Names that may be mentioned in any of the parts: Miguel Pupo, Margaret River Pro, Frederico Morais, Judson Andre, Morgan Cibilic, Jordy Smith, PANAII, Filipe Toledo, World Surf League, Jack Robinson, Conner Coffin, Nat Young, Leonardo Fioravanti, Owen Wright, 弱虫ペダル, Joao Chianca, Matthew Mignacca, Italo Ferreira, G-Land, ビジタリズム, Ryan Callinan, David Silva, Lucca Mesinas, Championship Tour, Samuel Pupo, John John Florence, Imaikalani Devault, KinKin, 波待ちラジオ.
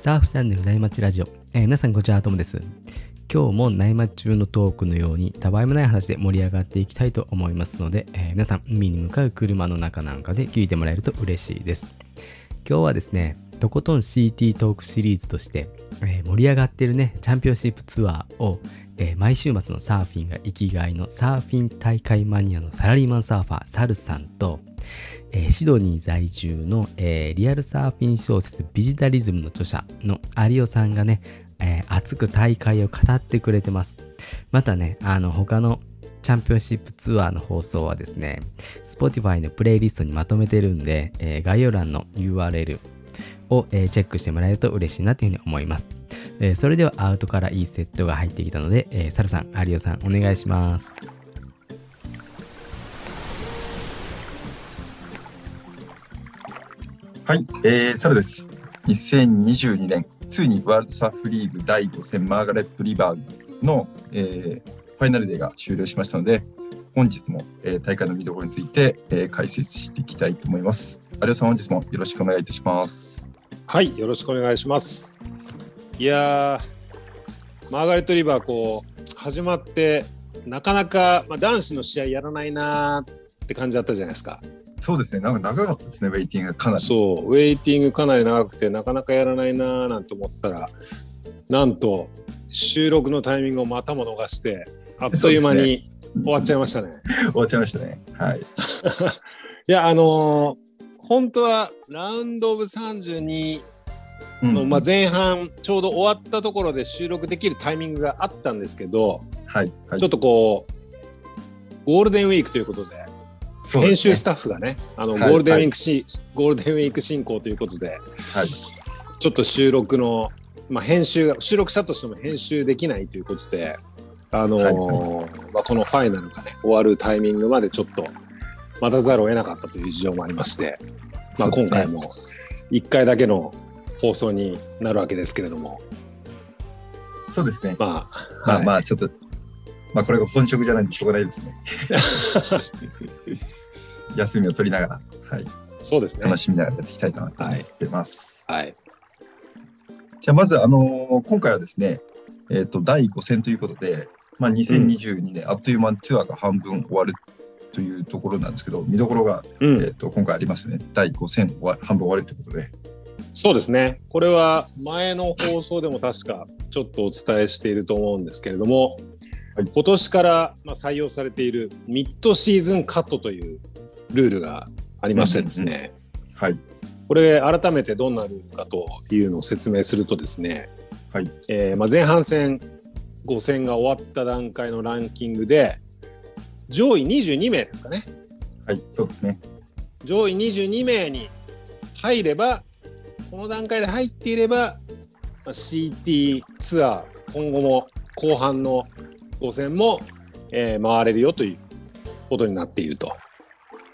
サーフチャンネル内町ラジオ、皆さんこんにちは、トムです。今日も内町中のトークのようにたわいもない話で盛り上がっていきたいと思いますので、皆さん海に向かう車の中なんかで聞いてもらえると嬉しいです。今日はですね、とことん CT トークシリーズとして、盛り上がってるねチャンピオンシップツアーを、毎週末のサーフィンが生きがいのサーフィン大会マニアのサラリーマンサーファーサルさんと、シドニー在住の、リアルサーフィン小説ビジタリズムの著者の有尾さんがね、熱く大会を語ってくれてます。またね、他のチャンピオンシップツアーの放送はですね、 Spotify のプレイリストにまとめてるんで、概要欄の URL を、チェックしてもらえると嬉しいなというふうに思います。それではアウトからいいセットが入ってきたので、サルさん、有尾さんお願いします。はい、サルです。2022年ついにワールドサーフリーグ第5戦マーガレットリバーの、ファイナルデーが終了しましたので、本日も、大会の見どころについて、解説していきたいと思います。有尾さん、本日もよろしくお願いいたします。はい、よろしくお願いします。いやー、マーガレットリバーこう始まってなかなか、男子の試合やらないなーって感じだったじゃないですか。そうですね、なんか長かったですね、ウェイティングがかなり。そう、ウェイティングかなり長くてなかなかやらないなーなんて思ってたら、なんと収録のタイミングをまたも逃してあっという間に終わっちゃいましたね。終わっちゃいましたね、はい。いや、本当はラウンドオブ32の、前半ちょうど終わったところで収録できるタイミングがあったんですけど、はいはい、ちょっとこうゴールデンウィークということで、そうですね、編集スタッフがね、はい、ゴールデンウィーク進行ということで、はい、ちょっと収録の、編集が収録したとしても編集できないということで、はいはい、このファイナルがね終わるタイミングまでちょっと待たざるを得なかったという事情もありまして、今回も1回だけの放送になるわけですけれども、そうですね、ちょっと、これが本職じゃないんでしょうがないですね。休みを取りながら、はい、そうですね、楽しみながらやっていきたいなと思ってます、はいはい。じゃあまず、今回はですね、第5戦ということで、2022年あっという間にツアーが半分終わるというところなんですけど、見どころが、今回ありますね。第5戦半分終わるということで、そうですね、これは前の放送でも確かちょっとお伝えしていると思うんですけれども、はい、今年から採用されているミッドシーズンカットというルールがありましてですね、はい、これ改めてどんなルールかというのを説明するとですね、はい、前半戦5戦が終わった段階のランキングで上位22名ですかね、はい、そうですね、上位22名に入れば、この段階で入っていれば CT ツアー今後も後半の5戦も、回れるよということになっていると。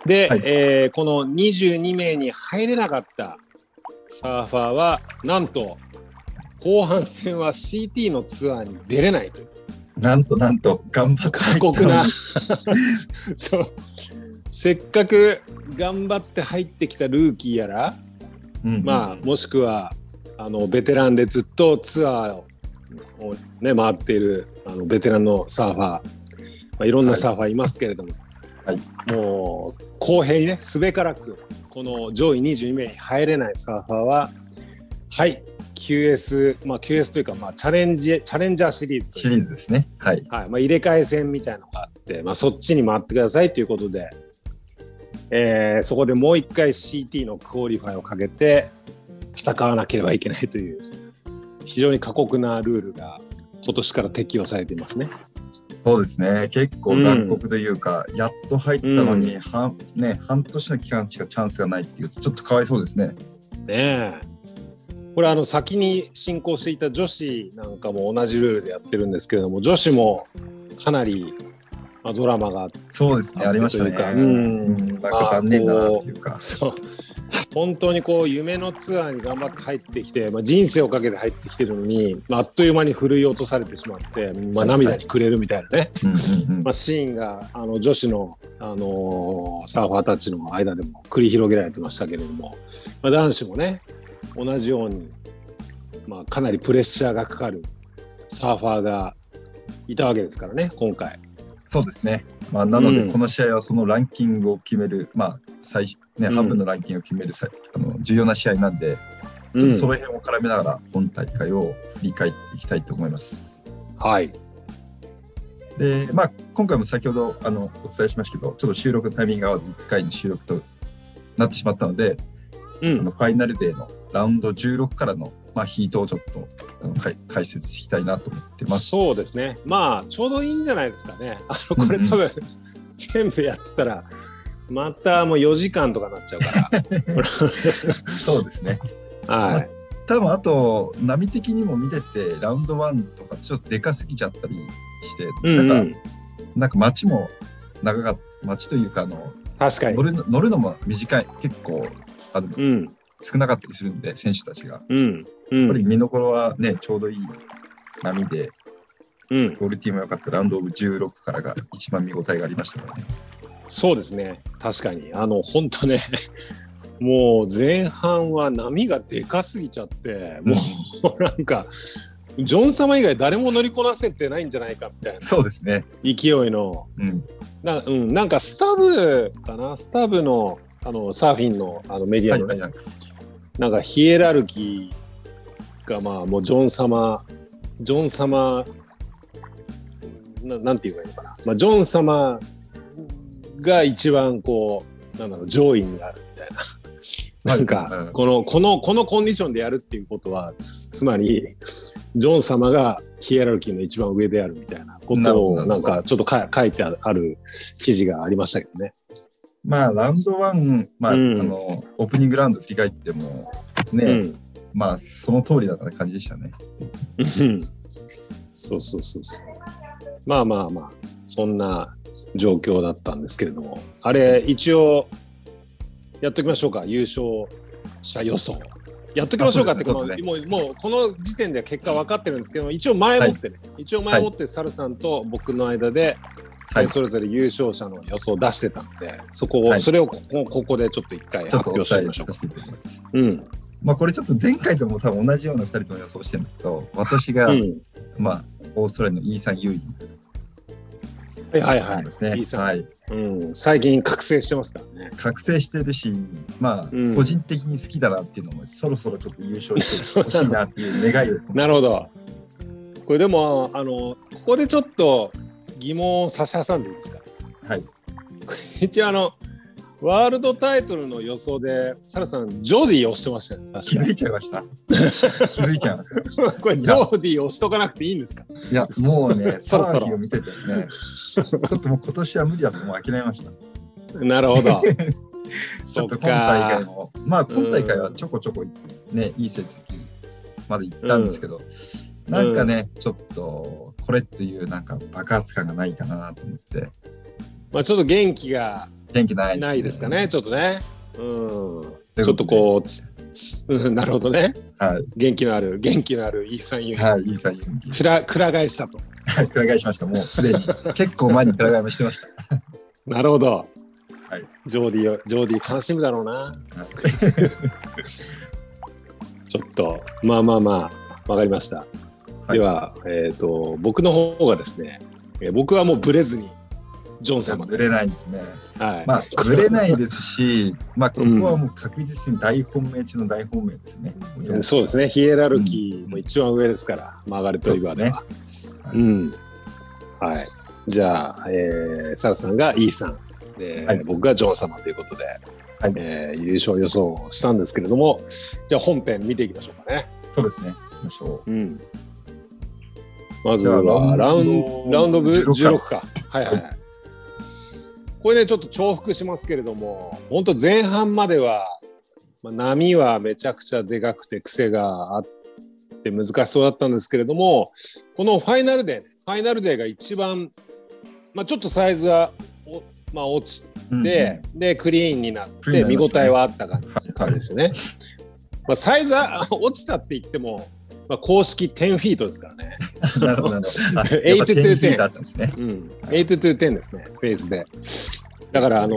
で、はい、この22名に入れなかったサーファーはなんと後半戦は CT のツアーに出れないという、なんと頑張って入ったのに過酷なそう、せっかく頑張って入ってきたルーキーやら、もしくはベテランでずっとツアーを、回っているベテランのサーファー、いろんなサーファーいますけれども、はいはい、もう公平にね、すべからくこの上位22名に入れないサーファーは、はい、 QS というか、チャレンジャーシリーズというシリーズですね、はいはい、入れ替え戦みたいなのがあって、そっちに回ってくださいということで、そこでもう一回 CT のクオリファイをかけて戦わなければいけないという非常に過酷なルールが今年から適用されていますね。そうですね、結構残酷というか、やっと入ったのに、半年の期間しかチャンスがないっていうとちょっとかわいそうですね。ねえ、これ先に進行していた女子なんかも同じルールでやってるんですけれども、女子もかなりドラマがそうですね、ありましたね。なんか残念だなっていうか、そう本当にこう夢のツアーに頑張って入ってきて、人生をかけて入ってきてるのに、あっという間に振るい落とされてしまって、涙にくれるみたいなね、シーンが女子の、サーファーたちの間でも繰り広げられてましたけれども、男子もね同じようにまあ、かなりプレッシャーがかかるサーファーがいたわけですからね、今回。そうですね、まあ、なのでこの試合はそのランキングを決める、まあ最ね、半分のランキングを決める重要な試合なんで、ちょっとその辺を絡めながら本大会を振り返っていきたいと思います。はい。で、まあ、今回も先ほどお伝えしましたけど、ちょっと収録のタイミングが合わず1回の収録となってしまったので、ファイナルデーのラウンド16からの、まあ、ヒートをちょっと解説していきたいなと思ってます。そうですね、まあちょうどいいんじゃないですかね。これ多分全部やってたらまたもう4時間とかなっちゃうからそうですね、はい、まあ、多分あと波的にも見ててラウンド1とかちょっとでかすぎちゃったりして、なんか街も長かった街というか確かに乗るのも短い、結構少なかったりするんで選手たちが、やっぱり見どころはねちょうどいい波で、ゴルティも良かったラウンドオブ16からが一番見応えがありましたからね。そうですね、確かに本当ねもう前半は波がでかすぎちゃって、もうなんかジョン様以外誰も乗りこなせてないんじゃないかみたいな。そうですね、勢いの、なんかスタブのサーフィンのメディアのね、なんかヒエラルキーがまあもうジョン様 なんて言うかいいのかな、まあ、ジョン様が一番こうなんだろう上位にあるみたいななんかこのコンディションでやるっていうことはつまりジョン様がヒエラルキーの一番上であるみたいなことをなんかちょっと書いてある記事がありましたけどね。まあラウンド1、まあオープニングラウンド振り返ってもね、まあその通りだった感じでしたね。そう、まあそんな状況だったんですけれども、あれ一応やっときましょうか、優勝者予想やっときましょうかって、もうこの時点では結果分かってるんですけども、一応前もってサルさんと僕の間で、はい、それぞれ優勝者の予想を出してたので、それをここでちょっと一回発表してみましょうか。これちょっと前回とも多分同じような2人とも予想してるんだけど、私が、まあ、オーストラリアのイーサン・ユーインですね。イーサン、最近覚醒してますからね。覚醒してるし、まあ、個人的に好きだなっていうのもそろそろちょっと優勝してほしいなっていう願いをなるほど。これでもここでちょっと疑問を差し挟んでいいですか。はい。一応ワールドタイトルの予想でサルさんジョーディーを押してましたね。気づいちゃいました。これジョーディーを押しとかなくていいんですか。いやもうね、サーフィンを見ててね、ちょっともう今年は無理だともう諦めました。なるほど。ちょっと今大会もまあ今大会はちょこちょこねいい成績までいったんですけど。なんかね、ちょっとこれっていうなんか爆発感がないかなと思って、まあ、ちょっと元気ないですかね、ちょっとね、ちょっとこうなるほどね、はい、元気のあるイーサン・ユーイン、はい、イーサン・ユーインくら替えしたと、はい、くら替えしました。もうすでに結構前にくら替えもしてましたなるほど、はい、ジョーディー悲しむだろうな、はい、ちょっとまあわかりました。では、僕の方がですね、僕はもうブレずにジョンさんまでブレないですね、はい、まあブレないですしまあここはもう確実に大本命中の大本命ですね、そうですね、ヒエラルキーも一番上ですから、曲がるというわけでは、はい、じゃあ、サラさんがイーさんで、はい、僕がジョン様ということで、はい、優勝予想をしたんですけれども、じゃあ本編見ていきましょうかね。そうですね、行きましょう、まずはラウンド16か、はいはい、はい、これねちょっと重複しますけれども、本当前半までは、まあ、波はめちゃくちゃでかくて癖があって難しそうだったんですけれども、このファイナルデーが一番、まあ、ちょっとサイズは落ちて、でクリーンになって見応えはあった感じですよね。まあ、サイズは落ちたって言っても、まあ、公式10フィートですからね。なるほど。8-10 ですね。8-10 ですね。フェーズで。だから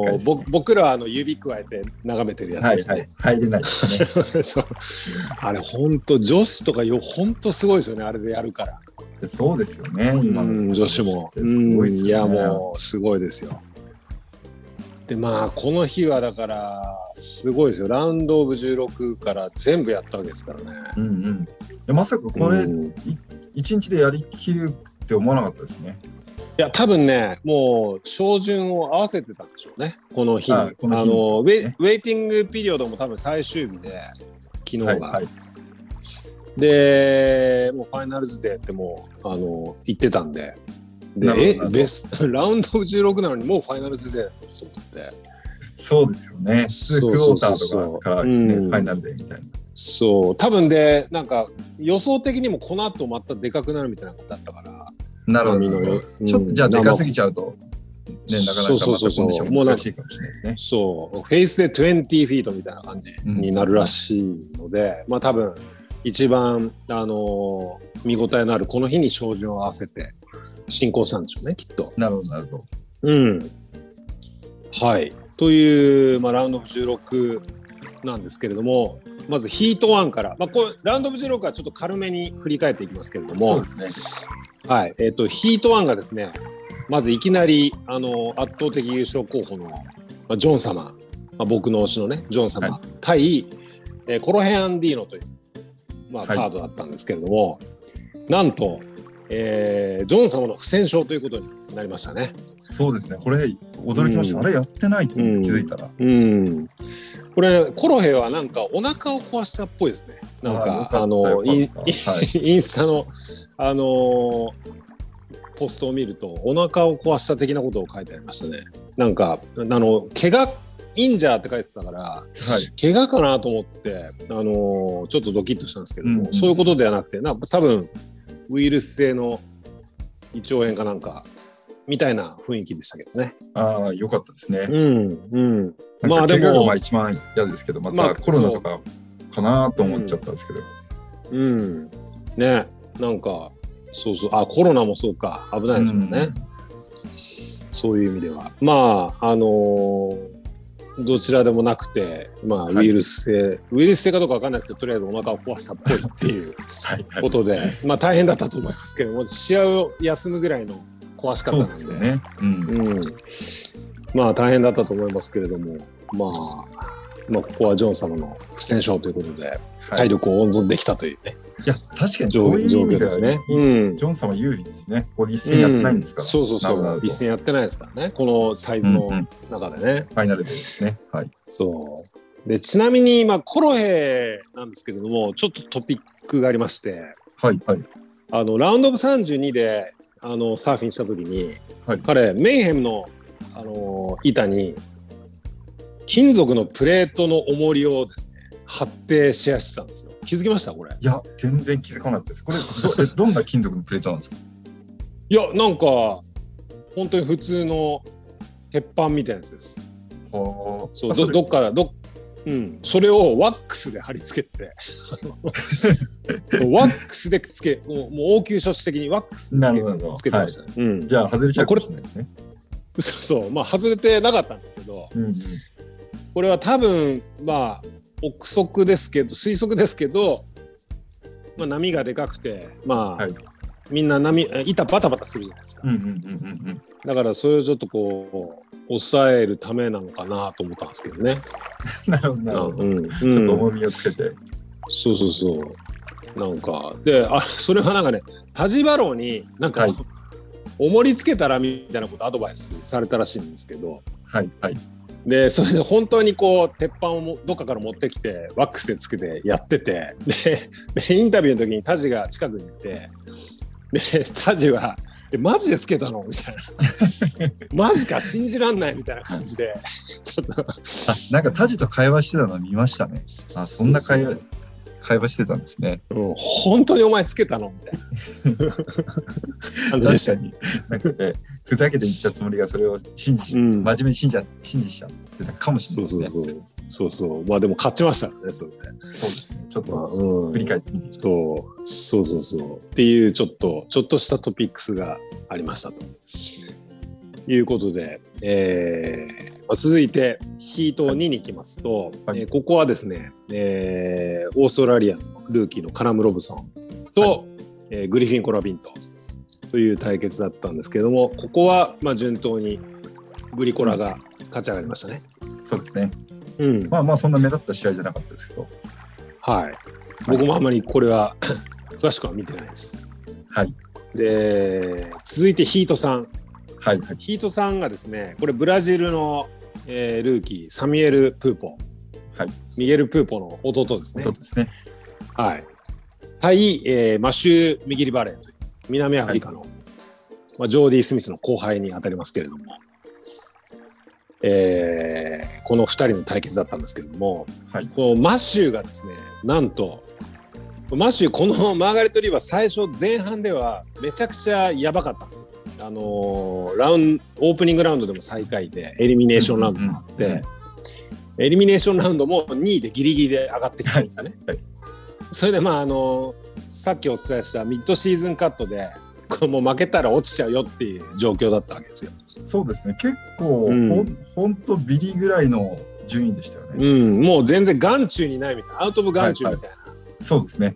僕らは指くわえて眺めてるやつですね。はいはい、入れないですね。そう、あれ本当女子とか本当すごいですよね、あれでやるから。そうですよね、今の女子もすごいですよね。いやもうすごいですよ。でまあこの日はだからすごいですよ、ラウンドオブ16から全部やったわけですからね。うんうん、いやまさかこれ、1日でやりきるって思わなかったですね。いや多分ね、もう照準を合わせてたんでしょうね、この日に。ウェイティングピリオドも多分最終日で、昨日が、はいはい、でもうファイナルズデーってもう言ってたんで、でラウンド16なのにもうファイナルズデーだと思って。そうですよね、そうクォーターとかから、ね、ファイナルデーみたいな。そう多分でなんか予想的にもこの後またでかくなるみたいなことだったから。なるほど、ちょっとじゃあでかすぎちゃうと、ね、なかなかまたコンディション難しいかもしれないですね。そうフェイスで20フィートみたいな感じになるらしいので、まあ多分一番見応えのあるこの日に照準を合わせて進行したんでしょうね、きっと。なるほどなるほど。うん、はいという、まあ、ラウンドオブ16なんですけれども、まずヒート1から、まあ、こうラウンドオブ16はちょっと軽めに振り返っていきますけれども。そうですね。はい、ヒート1がですね、まずいきなり圧倒的優勝候補の、まあ、ジョン様、まあ、僕の推しのねジョン様、はい、対、コロヘン・アンディーノという、まあ、カードだったんですけれども、はい、なんと、ジョン様の不戦勝ということになりましたね。そうですね、これ驚きました、あれやってないって気づいたら、これコロヘはなんかお腹を壊したっぽいですね。なんかインスタのポストを見るとお腹を壊した的なことを書いてありましたね。なんか怪我インジャーって書いてたから、はい、怪我かなと思ってちょっとドキッとしたんですけども、うんうん、そういうことではなくて多分ウイルス性の胃腸炎かなんかみたいな雰囲気でしたけどね。ああよかったですね。うんうん。まあでも怪我が一番嫌ですけど、またコロナとかかなと思っちゃったんですけど。うんね、なんかそうそう、あコロナもそうか、危ないですもんね。そういう意味ではまあどちらでもなくて、まあ、ウイルス性かどうかわかんないですけど、とりあえずお腹を壊したっぽいっていうことで、はいはい、まあ大変だったと思いますけども、試合を休むぐらいの壊し方なんで、そうですね、まあ大変だったと思いますけれども、まあここはジョン様の不戦勝ということで、はい、体力を温存できたというね。いや確かにそういう状況ですね。ジョン様有利ですね。これ一戦やってないんですから。そうそうそう。一戦やってないですからね。このサイズの中でね。ファイナルですね。はい。そう。でちなみにコロヘなんですけれども、ちょっとトピックがありまして。はいはい。ラウンドオブ32でサーフィンした時に、はい、彼メイヘムの板に金属のプレートの重りをですね、貼ってシェアしてたんですよ。気づきましたこれ？いや全然気づかなかったです。これ どんな金属のプレートなんですか？いやなんか本当に普通の鉄板みたいなやつです。はそうどっからそれをワックスで貼り付けてワックスでもう応急処置的にワックスでつけてましたね。はいじゃあ外れちゃうかもしれないですね。そう外れてなかったんですけど、これは多分憶測ですけど、推測ですけど、波がでかくて、みんな板バタバタするじゃないですか。だからそれをちょっとこう抑えるためなのかなと思ったんですけどね。なるほどなるほど、ちょっと重みをつけて。そうそうそう。なんかでそれはなんかね、タジバローになんか、はい、重りつけたらみたいなことアドバイスされたらしいんですけど。はいはい。でそれで本当にこう鉄板をどっかから持ってきてワックスでつけてやってて、でインタビューの時にタジが近くにいて、でタジはマジでつけたのみたいなマジか信じらんないみたいな感じでちょっとなんかタジと会話してたの見ましたね。そんな会話してたんですね。本当にお前つけたのみたいな確かになんかね、ふざけて言ったつもりがそれを真面目に信じちゃってたかもしれないですね。そうそうまあでも勝ちましたねそれで。そうですね、ちょっと振り返ってみて、そうっていうちょっとしたトピックスがありましたということで、続いてヒート2に行きますと、はいここはですね、オーストラリアのルーキーのカラム・ロブソンと、はいグリフィン・コラビントという対決だったんですけども、ここはまあ順当にグリコラが勝ち上がりましたね。そうですね、うん、まあまあそんな目立った試合じゃなかったですけど、はい、僕もあんまりこれは詳しくは見てないです。はいで続いてヒート3、はいはい、ヒート3がですねこれブラジルの、ルーキーサミエル・プーポ、はい、ミゲル・プーポの弟ですね、弟ですね、はい、対、マシュー・ミギリバレーという南アフリカの、はいまあ、ジョーディ・スミスの後輩に当たりますけれども、この2人の対決だったんですけれども、はい、このマシューがですねなんとマシューこのマーガレット・リーバー最初前半ではめちゃくちゃやばかったんですよ。オープニングラウンドでも最下位でエリミネーションラウンドもあって、うんうんうん、エリミネーションラウンドも2位でギリギリで上がってきたんですよね、はい、それでまあさっきお伝えしたミッドシーズンカットでこれもう負けたら落ちちゃうよっていう状況だったわけですよ。そうですね結構、うん、ほんとビリぐらいの順位でしたよね、うん、もう全然眼中にないみたいなアウトオブ眼中みたいな、はいはいそうですね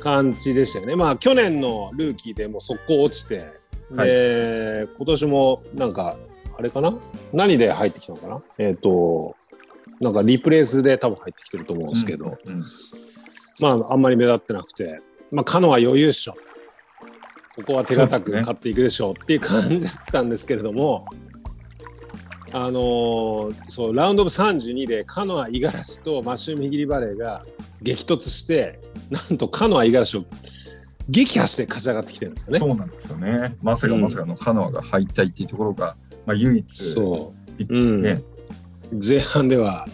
感じでしたよね。まあ去年のルーキーでもう速攻落ちて、はい、で今年もなんかあれかな何で入ってきたのかななんかリプレースで多分入ってきてると思うんですけど、うんうん、まああんまり目立ってなくてまあカノは余裕っしょここは手堅く勝っていくでしょうっていう感じだったんですけれども、そうラウンドオブ32でカノア・イガラシとマシュー・ミギリバレーが激突してなんとカノア・イガラシを撃破して勝ち上がってきてるんですよね。そうなんですよねまさかのカノアが敗退っていうところが、まあ、唯一そう、ねうん、前半では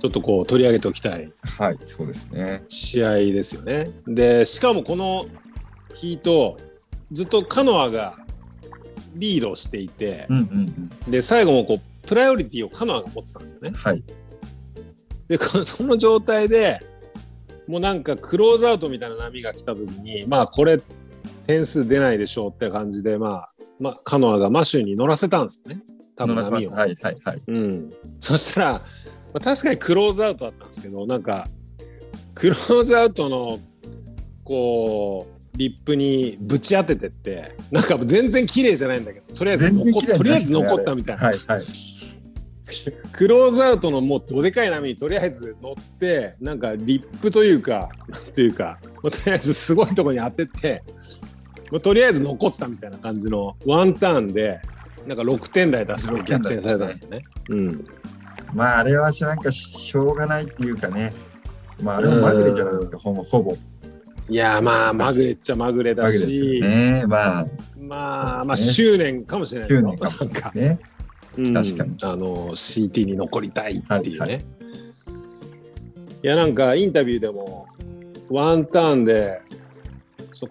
ちょっとこう取り上げておきたいはいそうですね試合ですよね。でしかもこのヒートずっとカノアがリードしていて、うんうんうん、で最後もこうプライオリティをカノアが持ってたんですよね、はい、でその状態でもうなんかクローズアウトみたいな波が来た時にまあこれ点数出ないでしょうって感じで、まあ、カノアがマシューに乗らせたんですよね多分波を、はいはいはいうん、そしたら、まあ、確かにクローズアウトだったんですけどなんかクローズアウトのこうリップにぶち当ててってなんか全然綺麗じゃないんだけどとりあえず残ったみたいな、はいはい、クローズアウトのもうどでかい波にとりあえず乗ってなんかリップというかとりあえずすごいとこに当ててもうとりあえず残ったみたいな感じのワンターンでなんか6点台出すの逆転されたんですよね、うん、まああれはなんかしょうがないっていうかねまああれもまぐれじゃないですかほぼいやまあまぐれっちゃまぐれだし、ね、まあ、ね、まあ執念かもしれないですね。確かに、CT に残りたいっていうね、はいはい、いやなんかインタビューでもワンターンで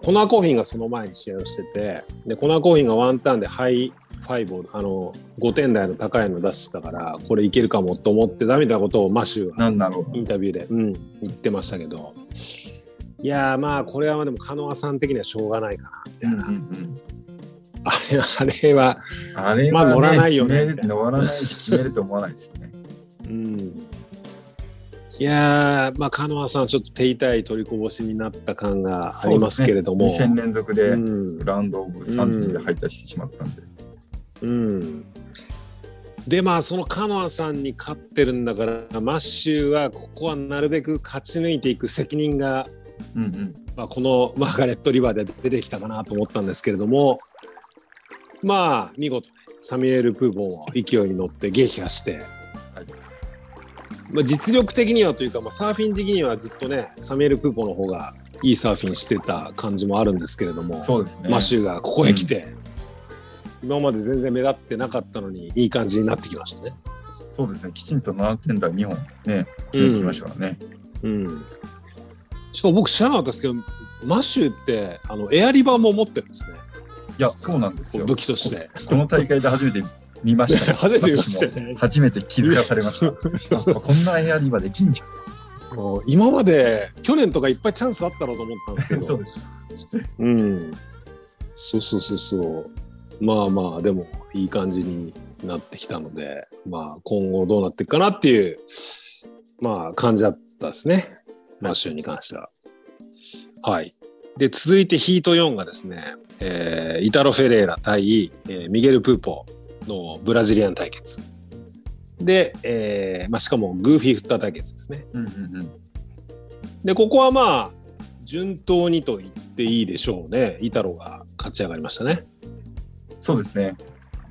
コナー・コーヒンがその前に試合をしててでコナー・コーヒンがワンターンでハイファイブ5点台の高いの出してたからこれいけるかもと思ってたみたいなことをマシューはインタビューで、うん、言ってましたけどいやまあこれはでもカノアさん的にはしょうがないかなみたいな、うんうんうん、あれはね、まあ、乗らないよね乗らないし決めると思わないですね、うん、いやまあカノアさんはちょっと手痛い取りこぼしになった感がありますけれども、ね、2戦連続でラウンドオブ30で敗退してしまったんで、うんうん、でまあそのカノアさんに勝ってるんだからマッシュはここはなるべく勝ち抜いていく責任がうんうんまあ、このマーガレット・リバーで出てきたかなと思ったんですけれどもまあ見事サミュエル・プーボンを勢いに乗って撃破して、はいまあ、実力的にはというか、まあ、サーフィン的にはずっとねサミュエル・プーボンの方がいいサーフィンしてた感じもあるんですけれどもそうですねマシューがここへ来て、うん、今まで全然目立ってなかったのにいい感じになってきましたね。そうですねきちんと7点台2本ね決めてきましたからね、うんうんしかも僕知らなかったですけどマシューってエアリバーも持ってるんですね。いやそうなんですよ武器としてこの大会で初めて見ました初めて気づかされましたこんなエアリバーできんじゃん今まで去年とかいっぱいチャンスあったろうと思ったんですけどそうです、うん、そうそうそうまあまあでもいい感じになってきたので、まあ、今後どうなっていくかなっていう、まあ、感じだったですね、マッシュに関しては。はい、で続いてヒート4がですね、イタロ・フェレーラ対、ミゲル・プーポのブラジリアン対決で、まあ、しかもグーフィー・フッター対決ですね、うんうんうん、でここはまあ順当にと言っていいでしょうね。イタロが勝ち上がりましたね。そうですね、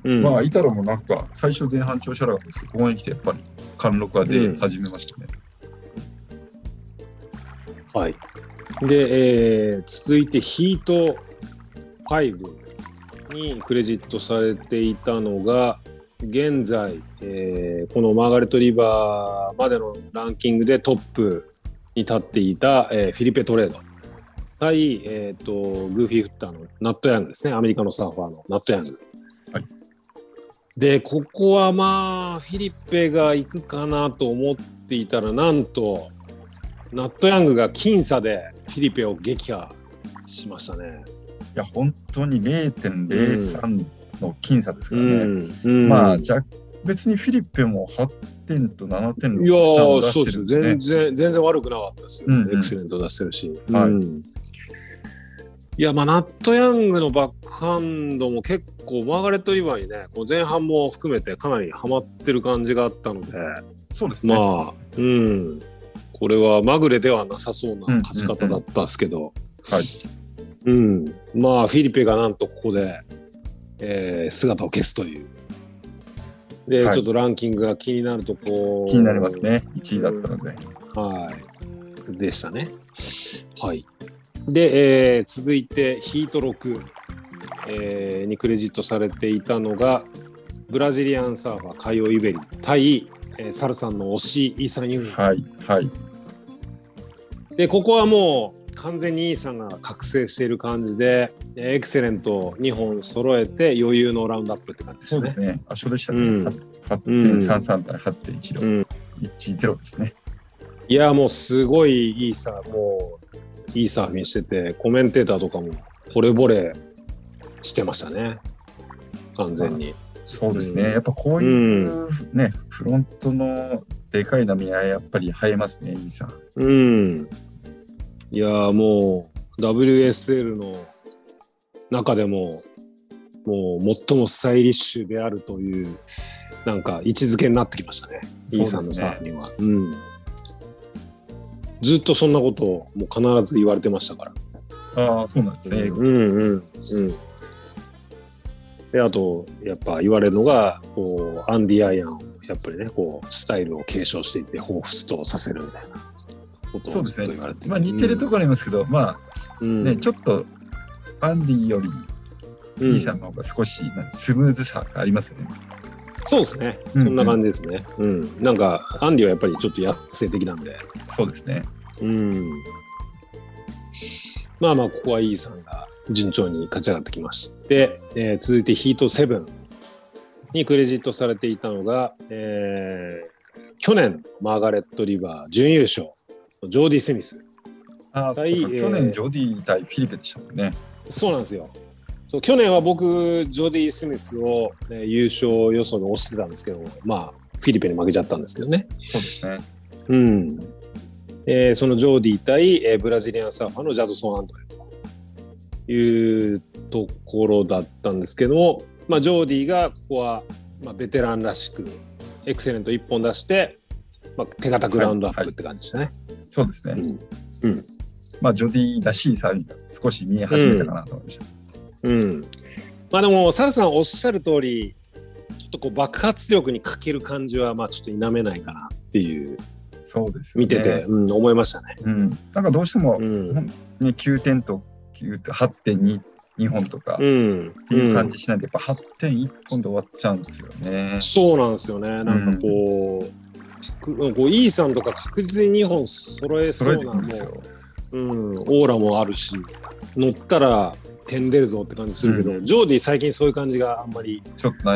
うん、まあイタロもなんか最初前半調子悪かったですけど、ここに来てやっぱり貫禄が出始めましたね、うん、はい。で、続いてヒート5にクレジットされていたのが現在、このマーガレットリバーまでのランキングでトップに立っていた、フィリペ・トレード対、グーフィー・フッターのナット・ヤングですね。アメリカのサーファーのナット・ヤング、はい、でここはまあフィリペが行くかなと思っていたら、なんとナット・ヤングが僅差でフィリペを撃破しましたね。いや本当に 0.03 の僅差ですからね、うんうん、まあじゃ別にフィリペも8点と7点の差を出してるんですね。いやそうですよ、全然悪くなかったですよ、うんうん、エクセレント出してるし、うんはい、いやまあナット・ヤングのバックハンドも結構マーガレット・リバーにね、こう前半も含めてかなりハマってる感じがあったので、そうですね、まあうんこれはまぐれではなさそうな勝ち方だったんですけど、うんうんうんはいうん、まあフィリペがなんとここで、姿を消すというで、はい、ちょっとランキングが気になるとこう気になりますね。1位だったので、はいでしたね。はいで、続いてヒート6、にクレジットされていたのがブラジリアンサーファーカイオ・イベリ対サルさんの推しイーサン・ユーミン、はいはい、でここはもう完全にイーサンが覚醒している感じで、エクセレント2本揃えて余裕のラウンドアップって感じですね。そうですね、あそれでしたね、うん、8.33 対 8.10、うん、10ですね。いやもうすごいいいサーフィンしてて、コメンテーターとかも惚れ惚れしてましたね、完全に。そうですね、やっぱこういう、ねうん、フロントのでかい波はやっぱり映えますね、イーサン。うん、いやもう WSL の中でももう最もスタイリッシュであるというなんか位置づけになってきましたね、イーサンのサーフィンは、うん、ずっとそんなことをもう必ず言われてましたから。ああそうなんですね、うんうんうんで、あとやっぱ言われるのがこうアンディ・アイアンをやっぱりねこうスタイルを継承していって彷彿とさせるみたいなことをずっと言われて、ねまあ、似てるところありますけど、うん、まあ、ね、ちょっとアンディよりイーサンの方が少しスムーズさがありますね、うん、そうですね、そんな感じですね、うんうんうん、なんかアンディはやっぱりちょっと野生的なんで。そうですね、うん、まあまあここはイーサンが順調に勝ち上がってきまして、続いてヒート7にクレジットされていたのが、去年マーガレットリバー準優勝ジョーディ・スミス。ああそうそう、去年ジョーディ対フィリペでしたもんね。そうなんですよ、そう去年は僕ジョーディ・スミスを、優勝予想で推してたんですけど、まあフィリペに負けちゃったんですけどね。そうですね、うん、そのジョーディ対、ブラジリアンサーファーのジャドソン・アンドレというところだったんですけども、まあ、ジョーディがここはまあベテランらしくエクセレント1本出して、まあ、手堅くラウンドアップって感じでしたね、はいはい、そうですね、うんうん、まあジョディらしいサービスが少し見え始めたかなと思いました、うんうん、まあでもサルさんおっしゃる通りちょっとこう爆発力に欠ける感じはまあちょっと否めないかなっていう。そうですね、見てて、うん、思いましたね、うん、なんかどうしても、うんね、9点と 8.2 2本とかっていう感じしないで、やっぱ 8.1 本で終わっちゃうんですよね。そうなんですよね、なんかこう、うん、こうイーサンとか確実に2本揃えそうなのも、うん、オーラもあるし乗ったら点出るぞって感じするけど、うん、ジョーディ最近そういう感じがあんまり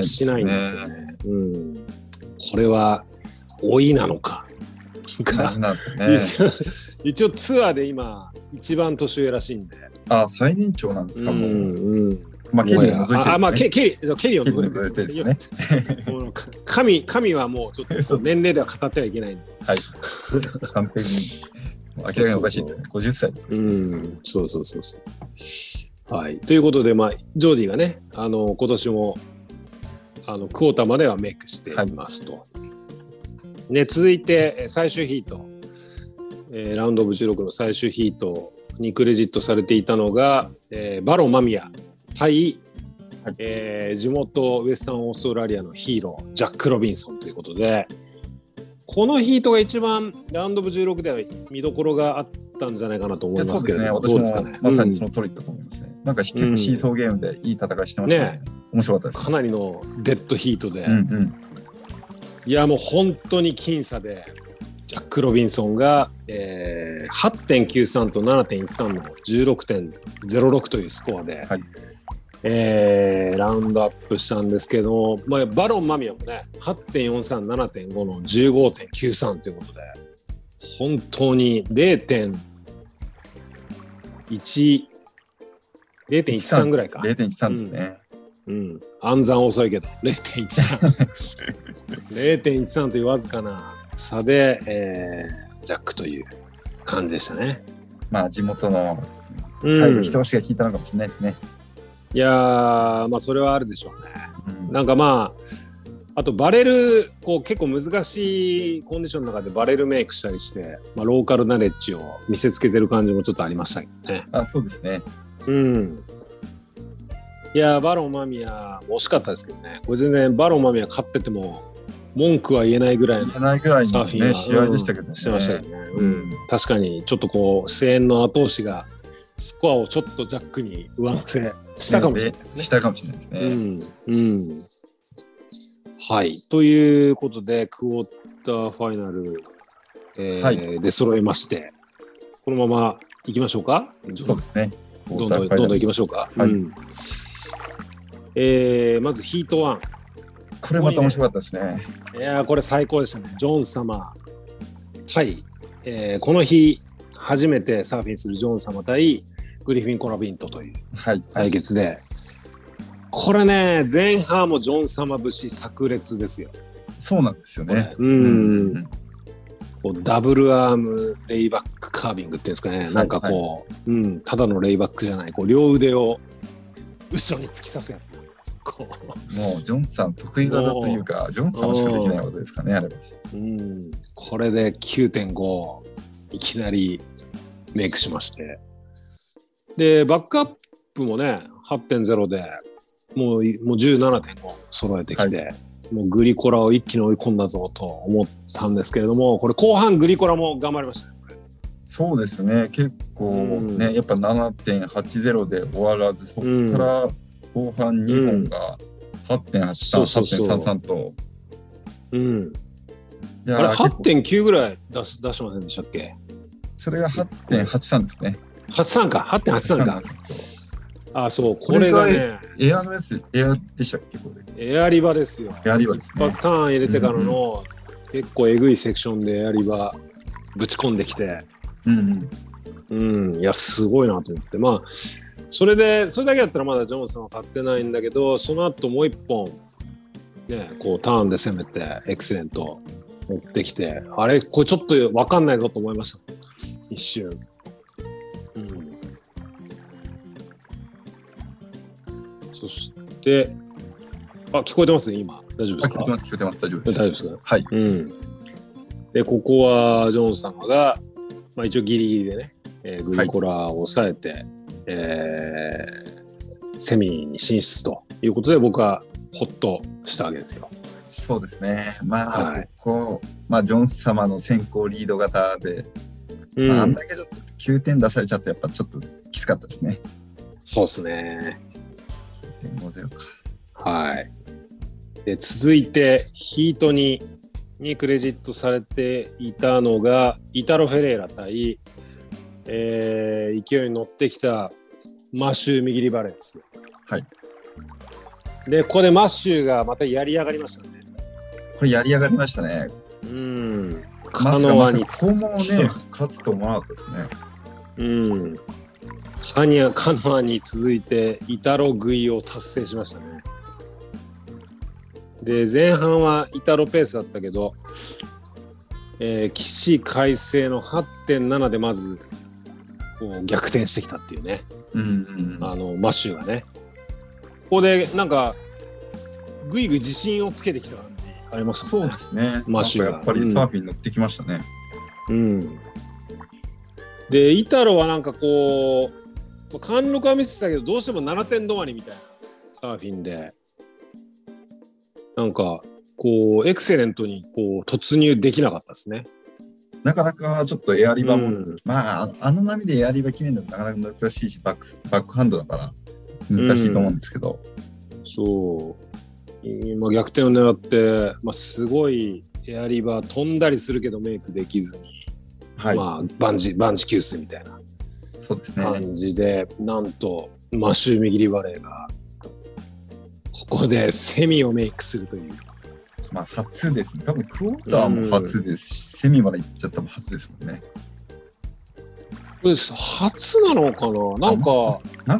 しないんですよね、うん、これは老いなのかなんですかね一応ツアーで今一番年上らしいんで。ああ最年長なんですか、もう、うんうん、まあ、ケリーを除いてですね。あ、まあ、ケリーを除いてですね。神はもうちょっと年齢では語ってはいけないんで。はい。完璧に。明らかにおかしいですね。50歳です。うん。そうそうそうそう。はい。ということで、まあ、ジョーディがね、今年も、クォーターまではメイクしていますと。はい、ね、続いて、最終ヒート。ラウンドオブ16の最終ヒートにクレジットされていたのが、バロン間宮対、はい、地元ウェスタンオーストラリアのヒーロージャック・ロビンソンということで、このヒートが一番ラウンドオブ16では見どころがあったんじゃないかなと思いますけど、そうですね、私もまさにその通りだと思いますね、うん、なんか結構シーソーゲームでいい戦いしてました ね、面白かったです。かなりのデッドヒートで、うんうん、いやもう本当に僅差でジャック・ロビンソンが、8.93 と 7.13 の 16.06 というスコアで、はい、ラウンドアップしたんですけど、まあ、バロン間宮もね 8.43、7.5 の 15.93 ということで本当に 0.13 ぐらいか 0.13 ですね、うんうん、暗算遅いけど 0.13 0.13 というわずかな差で、ジャックという感じでしたね。まあ地元の最後一押しが効いたのかもしれないですね、うん、いやー、まあそれはあるでしょうね、うん、なんかまああとバレルこう結構難しいコンディションの中でバレルメイクしたりして、まあ、ローカルナレッジを見せつけてる感じもちょっとありましたけどね。あ、そうですね、うん、いやバロン間宮惜しかったですけどね、これ全然バロン間宮勝ってても文句は言えないぐらいのサーフィンが試合でしたけどね。してましたよね、うん。確かにちょっとこう声援の後押しがスコアをちょっとジャックに上乗せしたかもしれないですね。したかもしれないですね。うんうん、はい。ということでクォーターファイナル、はい、で揃えまして、このまま行きましょうか。そうですね。どんどん行きましょうか。はい、うん、まずヒート1。これまた面白かったですね。いやこれ最高でしたね。ジョン様対、この日初めてサーフィンするジョン様対グリフィン・コラビントという対決で、はい、これね前半もジョン様節炸裂ですよ。そうなんですよね、うん、こうダブルアームレイバックカービングっていうんですかね、はい、なんかこう、はい、うん、ただのレイバックじゃないこう両腕を後ろに突き刺すやつ、こうもうジョンさん得意技というかジョンさんしかできないことですかね、あれ、うん、これで 9.5 いきなりメイクしまして、でバックアップもね 8.0 でもう 17.5 揃えてきて、はい、もうグリコラを一気に追い込んだぞと思ったんですけれども、これ後半グリコラも頑張りましたね。そうですね、結構ね、うん、やっぱ 7.80 で終わらずそこから、うん、後半2本が 8.83、うん、8.33 と、うん、いやあれ 8.9 ぐらい出しませんでしたっけ。それが 8.83 ですね。83か 8.83 か。あ、そうこれがねエアのやつ、エアでしたっけ。これエアリバですよ。エアリバですね。一発ターン入れてからの、うん、結構えぐいセクションでエアリバぶち込んできて、うんうん、うん、いやすごいなと思って、まあそれだけだったらまだジョンさんは勝ってないんだけど、その後もう一本、ね、こうターンで攻めてエクセレント持ってきて、あれこれちょっと分かんないぞと思いました一瞬、うん、そして聞こえてますね、今大丈夫ですか。聞こえてます大丈夫です。大丈夫ですか、はい、うん、でここはジョンさんが、まあ、一応ギリギリでね、グリコラを抑えて、はい、セミに進出ということで僕はホッとしたわけですよ。そうですね、まあ、はい、ここ、まあ、ジョン様の先行リード型で、うん、まあ、あんだけちょっと9点出されちゃってやっぱちょっときつかったですね。そうですね、 9.50 か。はい、で続いてヒートにクレジットされていたのがイタロ・フェレイラ対勢いに乗ってきたマシュー・ミギリバレンですね。はい。で、ここでマッシュがまたやり上がりましたね。これやり上がりましたね。うん。カノアに。ここもね、勝つと思わなかったですね。うん。サニアカノアに続いてイタロ食いを達成しましたね。で前半はイタロペースだったけど、起死回生の 8.7 でまず逆転してきたっていうね、うんうん、あのマシューがねここでなんかぐいぐい自信をつけてきた感じありましたもんね。そうですね、マシューがやっぱりサーフィン乗ってきましたね、うんうん、でイタロはなんかこう貫禄は見せてたけどどうしても7点止まりみたいなサーフィンでなんかこうエクセレントにこう突入できなかったですね。なかなかちょっとエアリバも、うん、まああの波でエアリバ決めるのもなかなか難しいしバックハンドだから難しいと思うんですけど、うん、そう、まあ、逆転を狙って、まあ、すごいエアリバ飛んだりするけどメイクできずに、はい、まあバンジ給水みたいな感じで、そうですね、なんとマシュー右リバレーがここでセミをメイクするという。まあ初ですね。多分クォーターも初ですし、セミまで行っちゃったも初ですもんね。初なのかな。なん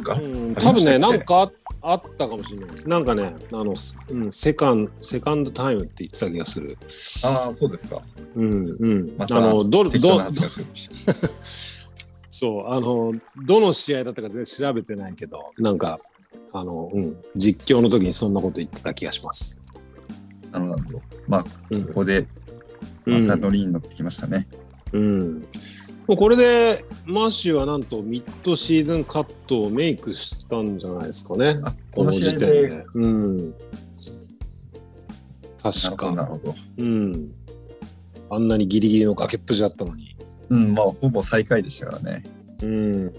か、うん、多分ねなんかあったかもしれないです。なんかねあの、うん、セカンドタイムって言ってた気がする。ああそうですか。うんうん。またあのそうあのどの試合だったか全然調べてないけどなんか。あのうん、実況の時にそんなこと言ってた気がします。なるほど、まあ、うん、ここでまた乗りに乗ってきましたね、うんうん、これでマーシュはなんとミッドシーズンカットをメイクしたんじゃないですかね。あこの時点で、うん、確かなるほど、うん、あんなにギリギリの崖っぷちだったのに、うん、まあほぼ最下位でしたからね、うん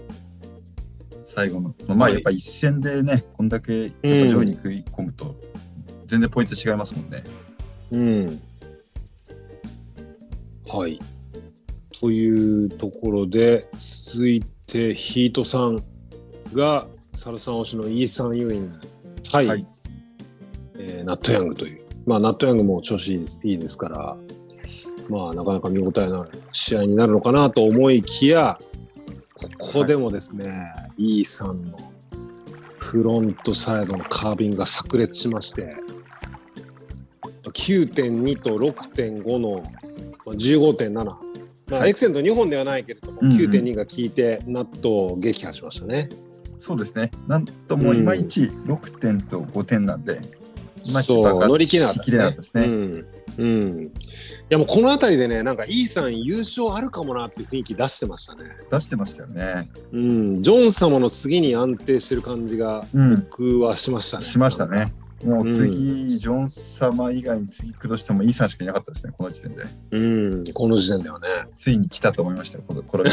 最後の、まあやっぱ一戦でね、はい、こんだけやっぱ上位に食い込むと全然ポイント違いますもんね。うん。はい。というところで続いてヒートさんがサルさん推しのイーサン・ユーイン対、はいナット・ヤングというまあナット・ヤングも調子いいですからまあなかなか見応えのある試合になるのかなと思いきやここでもですね、はい、イーサンのフロントサイドのカービングが炸裂しまして 9.2 と 6.5 の 15.7、まあはい、エクセント2本ではないけれども、うんうん、9.2 が効いてナットを撃破しましたね。そうですねなんともいまいち6点と5点なんで、うん、そう乗り切れなかったですね、うんうん、いやもうこの辺りでねなんかイーサン優勝あるかもなっていう雰囲気出してましたね。出してましたよね、うん、ジョン様の次に安定してる感じが僕はしましたね、うん、しましたね。もう次、うん、ジョン様以外に次来る人もイーサンしかいなかったですねこの時点で、うん、この時点ではねついに来たと思いましたよこれが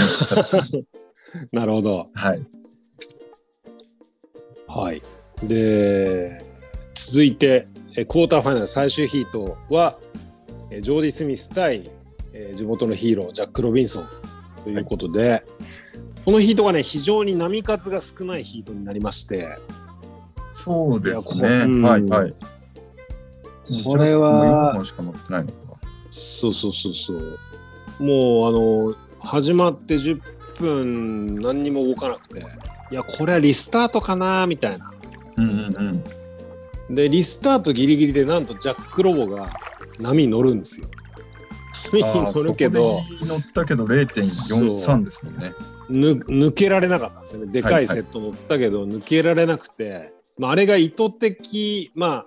なるほどはい、はい、で続いてクォーターファイナル最終ヒートはジョーディ・スミス対地元のヒーロージャック・ロビンソンということで、はい、このヒートがね非常に波数が少ないヒートになりまして。そうですねはいはいこれはしか乗ってないのかそうもうあの始まって10分何にも動かなくていやこれはリスタートかなみたいなうんうんうんでリスタートギリギリでなんとジャック・ロボが波乗るんですよ。波に乗るけど乗ったけど 0.43 ですもんね。抜けられなかったんですよね。でかいセット乗ったけど、はいはい、抜けられなくて、まあ、あれが意図的、まあ、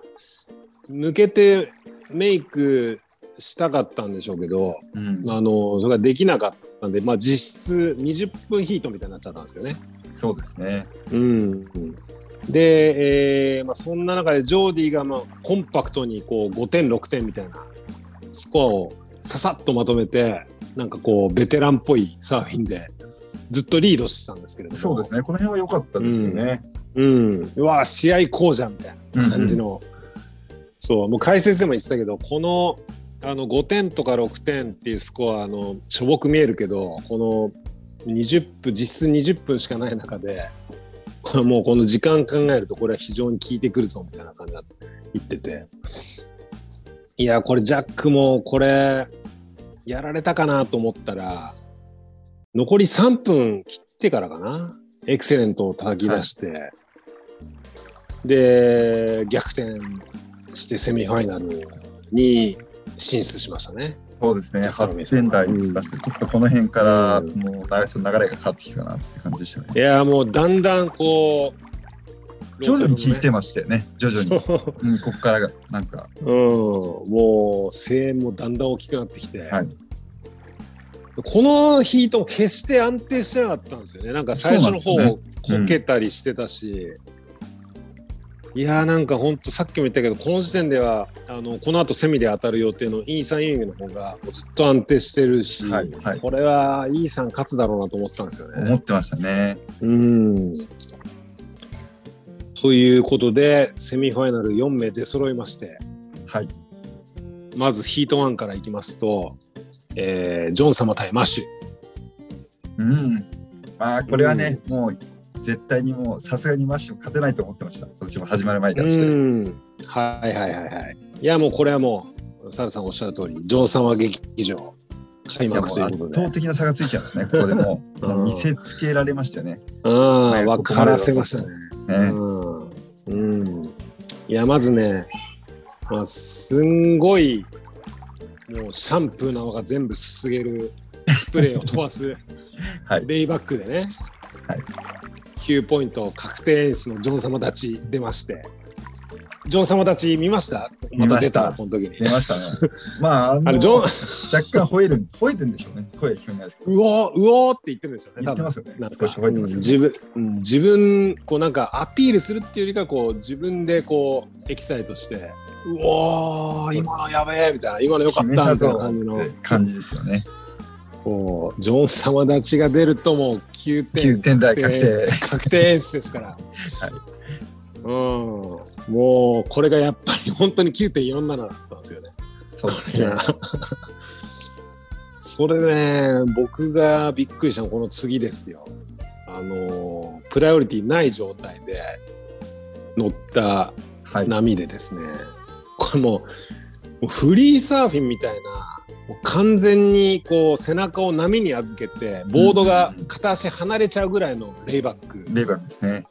抜けてメイクしたかったんでしょうけど、うん、あのそれができなかったんで、まあ、実質20分ヒートみたいになっちゃったんですよね。そうですね、うんでまあ、そんな中でジョーディが、まあ、コンパクトにこう5点6点みたいなスコアをささっとまとめてなんかこうベテランっぽいサーフィンでずっとリードしてたんですけれどもそうですねこの辺は良かったですよね、うんうん、うわ試合こうじゃんみたいな感じの、うんうん、そうもう解説でも言ってたけどこの、 あの5点とか6点っていうスコアのしょぼく見えるけどこの20分実質20分しかない中でもうこの時間考えるとこれは非常に効いてくるぞみたいな感じで言ってていやこれジャックもこれやられたかなと思ったら残り3分切ってからかなエクセレントを叩き出して、はい、で逆転してセミファイナルに進出しましたね。そうですね、8点台出して、ちょっとこの辺からもうちょっと流れが変わってきたなって感じでしたね。いやもうだんだんこう徐々に聞いてましたよね。徐々に、うん、ここからがなんか、うん、もう声援もだんだん大きくなってきて、はい、このヒートも決して安定してなかったんですよね。なんか最初の方こけたりしてたし、うん、いやなんか本当さっきも言ったけどこの時点ではこの後セミで当たる予定のイーサン・イングの方がずっと安定してるし、はいはい、これはイーサン勝つだろうなと思ってたんですよね。思ってましたね。うん。ということでセミファイナル4名出揃いまして、はい、まずヒート1からいきますと、ジョン様対マッシュ、うん、まあこれはね、うん、もう絶対にもうさすがにマッシュ勝てないと思ってました。私も始まる前からして、うん、はいはいはいはい。いやもうこれはもうサルさんおっしゃる通りジョン様劇場開幕ということで圧倒的な差がついちゃうんですね。ここでもう、うん、見せつけられましたね。分からせましたね。うん、いやまずね、まあ、すんごいもうシャンプーなのが全部すすげるスプレーを飛ばすレイバックでね、はい、9ポイント確定演出のジョン様たち出まして、ジョン様たち見ました？また出たこの時に出ましたね。まあジョン若干吠えてるんでしょうね。声聞こえないですけど、うおうおって言ってるんでしょうね。言ってますよね。少し吠えてますよね。自分こうなんかアピールするっていうよりかこう自分でこうエキサイトしてうおー今のやべえみたいな、今のよかったみたいな感じですよね。こうジョン様立ちが出るともう9点台確定演出ですから。はい、うん、もうこれがやっぱり本当に 9.47 だったんですよね。そうですね。それね、僕がびっくりしたのこの次ですよ。プライオリティない状態で乗った波でですね、はい、これもうフリーサーフィンみたいな、もう完全にこう背中を波に預けてボードが片足離れちゃうぐらいのレイバック、レイバックですね。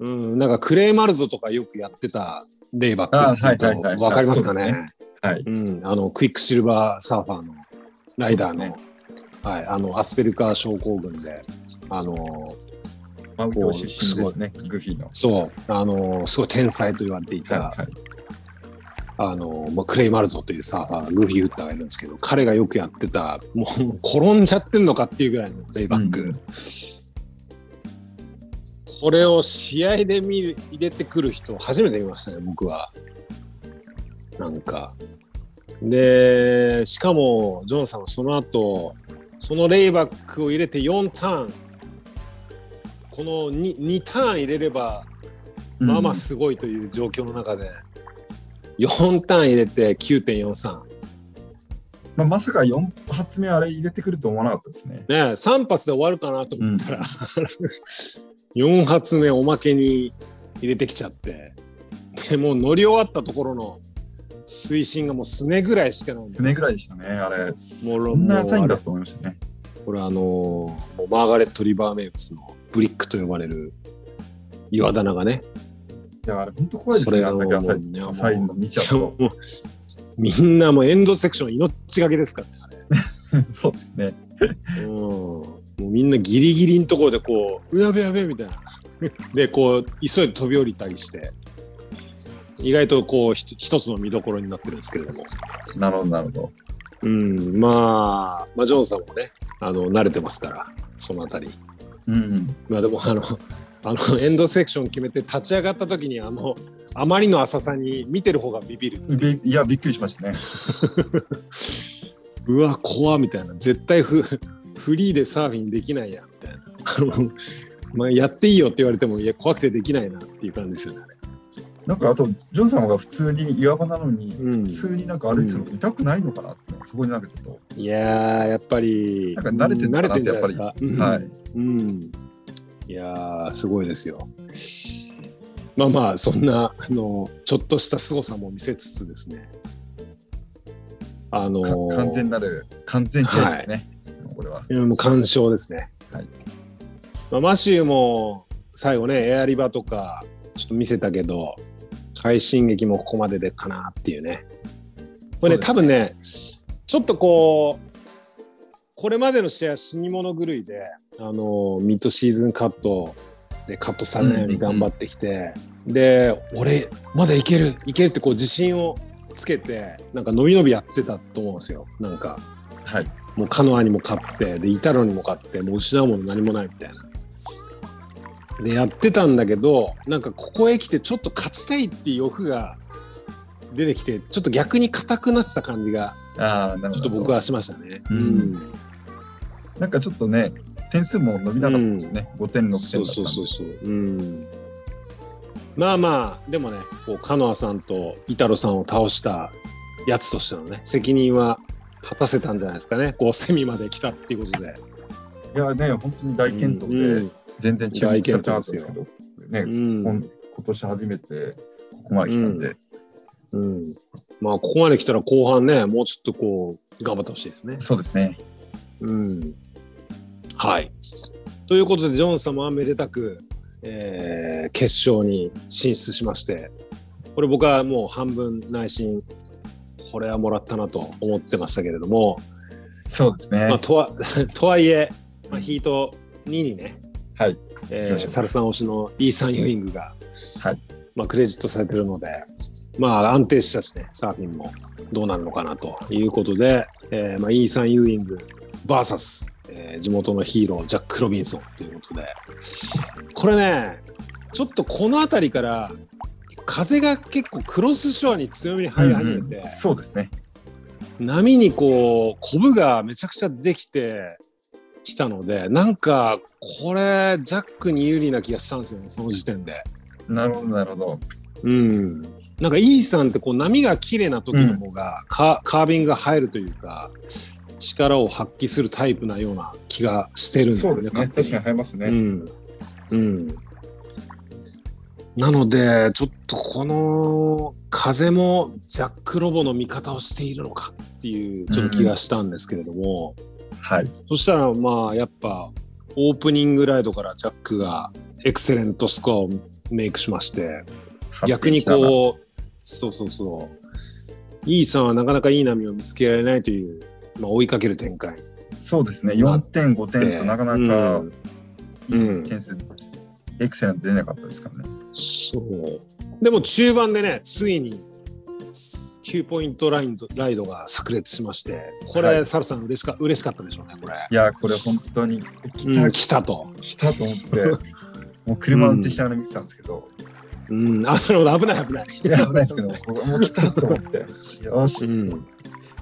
うん、なんかクレイマルゾとかよくやってたレイバックっていうとわかりますかね。はい、うん、クイックシルバーサーファーのライダーの、ね、はい、アスペルカー症候群でマウント出身ですね、グフィーの。そうすごい天才と言われていた、はいはい、クレイマルゾというサーファー、グフィー打ったがいるんですけど、彼がよくやってた、もう転んじゃってんのかっていうぐらいのレイバック。うん、これを試合で入れてくる人初めて見ましたね、僕は。なんかで、しかもジョンさんはその後そのレイバックを入れて4ターン、この 2ターン入れればまあまあすごいという状況の中で、うん、4ターン入れて 9.43、まさか4発目あれ入れてくると思わなかったですね。ねえ、3発で終わるかなと思ったら、うん4発目おまけに入れてきちゃって、でもう乗り終わったところの水深がもうすねぐらいしかないんです。すねぐらいでしたね、あれ。もうそんな浅いんだと思いましたね。これもうマーガレット・リバー名物のブリックと呼ばれる岩棚がね。いや、あれ本当怖いですね。あんだけ浅いの見ちゃうと。みんなもうエンドセクション命がけですからね、あれ。そうですね。うん。もうみんなギリギリのところでこうやべやべみたいなでこう急いで飛び降りたりして、意外とこう一つの見どころになってるんですけれども。なるほどなるほど。うん、まあジョンさんもね慣れてますからそのあたり、うんうん、まあでもエンドセクション決めて立ち上がった時にあまりの浅さに見てる方がビビるっていう。いやびっくりしましたねうわ怖みたいな、絶対フリーでサーフィンできないやみたいなまあやっていいよって言われても、いや怖くてできないなっていう感じですよね。なんかあとジョンさんが普通に岩場なのに、うん、普通になんか歩いてるの痛くないのかなって、うん、そこになんかちょっといややっぱりなんか慣れてるんだなって、やっぱりはい、うん、いやすごいですよ。まあそんなちょっとした凄さも見せつつですね、完全試合ですね、はい、これは。いやもう完勝ですね、はい、まあ、マシューも最後ねエアリバとかちょっと見せたけど、快進撃もここまででかなっていうね。これね、多分ねちょっとこうこれまでの試合は死に物狂いで、ミッドシーズンカットでカットされないように頑張ってきて、で俺まだいけるってこう自信をつけてなんか伸び伸びやってたと思うんですよ。なんか、はい、もうカノアにも勝ってでイタロにも勝ってもう失うもの何もないみたいなでやってたんだけど、なんかここへ来てちょっと勝ちたいっていう欲が出てきてちょっと逆に硬くなってた感じがちょっと僕はしましたね、うんうん、なんかちょっとね点数も伸びなかったですね、うん、5点6点だったんで、そう、うん、まあまあでもねこうカノアさんとイタロさんを倒したやつとしてのね責任は果たせたんじゃないですかね。こうセミまで来たっていうことで、いやね本当に大健闘で、うん、全然注目されてますけど、ね、うん、今年初めてここまで来たんで、うんうん、まあここまで来たら後半ねもうちょっとこう頑張ってほしいですね。そうですね、うん、はい。ということでジョン様はめでたく、決勝に進出しまして、これ僕はもう半分内心これはもらったなと思ってましたけれども、そうですね、まあ、とはいえ、まあ、ヒート2にね、はい、サルさん推しのイーサン・ユーイングが、はい、まあ、クレジットされてるので、まあ、安定したしねサーフィンもどうなるのかなということで、まあ、イーサン・ユーイング VS、地元のヒーロージャック・ロビンソンということで、これねちょっとこの辺りから風が結構クロスショアに強みに入り始めて、うんうん、そうですね、波にこうコブがめちゃくちゃできてきたので、なんかこれジャックに有利な気がしたんですよね、その時点で。なるほどなるほど、うん、なんかイーサンってこう波が綺麗な時の方が、うん、カービングが入るというか力を発揮するタイプなような気がしてるんですよね。そうですね、確かに入りますね、うんうん、なのでちょっとこの風もジャックロボの味方をしているのかっていうちょっと気がしたんですけれども、うん、はい、そしたらまあやっぱオープニングライドからジャックがエクセレントスコアをメイクしまして、逆にこうそうイーサンはなかなかいい波を見つけられないという、まあ、追いかける展開。そうですね、 4.5 点となかなかいい点数です、うん、エクセレント出なかったですからね。そうでも中盤でねついに9ポイントライドが炸裂しまして、これ、はい、サルさん嬉しかったでしょうね。これいやこれ本当に来たと思ってもう車運転しながら見てたんですけど、うん、あ、危ない危ない危ないですけどもう来たと思ってよし、うん、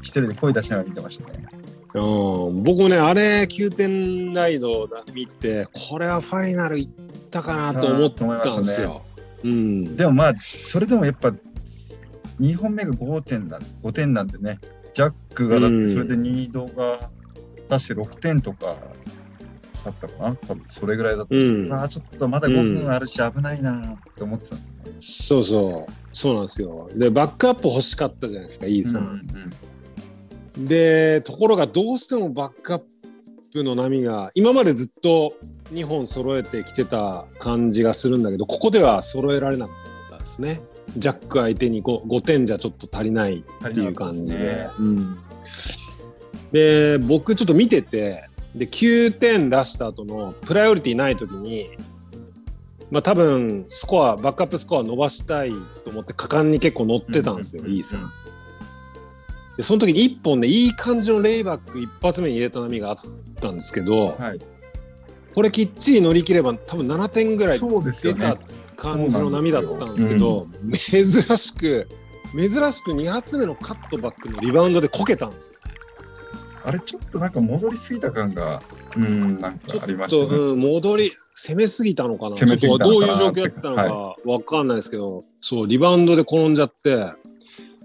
一人で声出しながら見てましたね。僕もねあれ9点ライド見てこれはファイナルいったかなと思ったんですよ、うん、でもまあそれでもやっぱ2本目が5点なんでね、ジャックがだってそれで2度が出して6点とかだったかな、多分それぐらいだった、うん、あちょっとまだ5分あるし危ないなって思ってたんですよ、ね、うん、そうなんですよ。でバックアップ欲しかったじゃないですかイーサン、うんうん、でところがどうしてもバックアップの波が今までずっと2本揃えてきてた感じがするんだけど、ここでは揃えられなかったですね。ジャック相手に 5点じゃちょっと足りないっていう感じ で、うん、で僕ちょっと見ててで9点出した後のプライオリティない時に、まあ、多分スコアバックアップスコア伸ばしたいと思って果敢に結構乗ってたんですよ、イーサンで。その時に1本でいい感じのレイバック一発目に入れた波があったんですけど、はい、これきっちり乗り切れば多分7点ぐらい出た感じの波だったんですけど、うん、珍しく2発目のカットバックのリバウンドでこけたんですよ。あれちょっとなんか戻りすぎた感が、うん、なんかありましたね。ちょっと、うん、攻めすぎたのかな。ちょっとどういう状況だったのか分かんないですけど、はい、そうリバウンドで転んじゃって、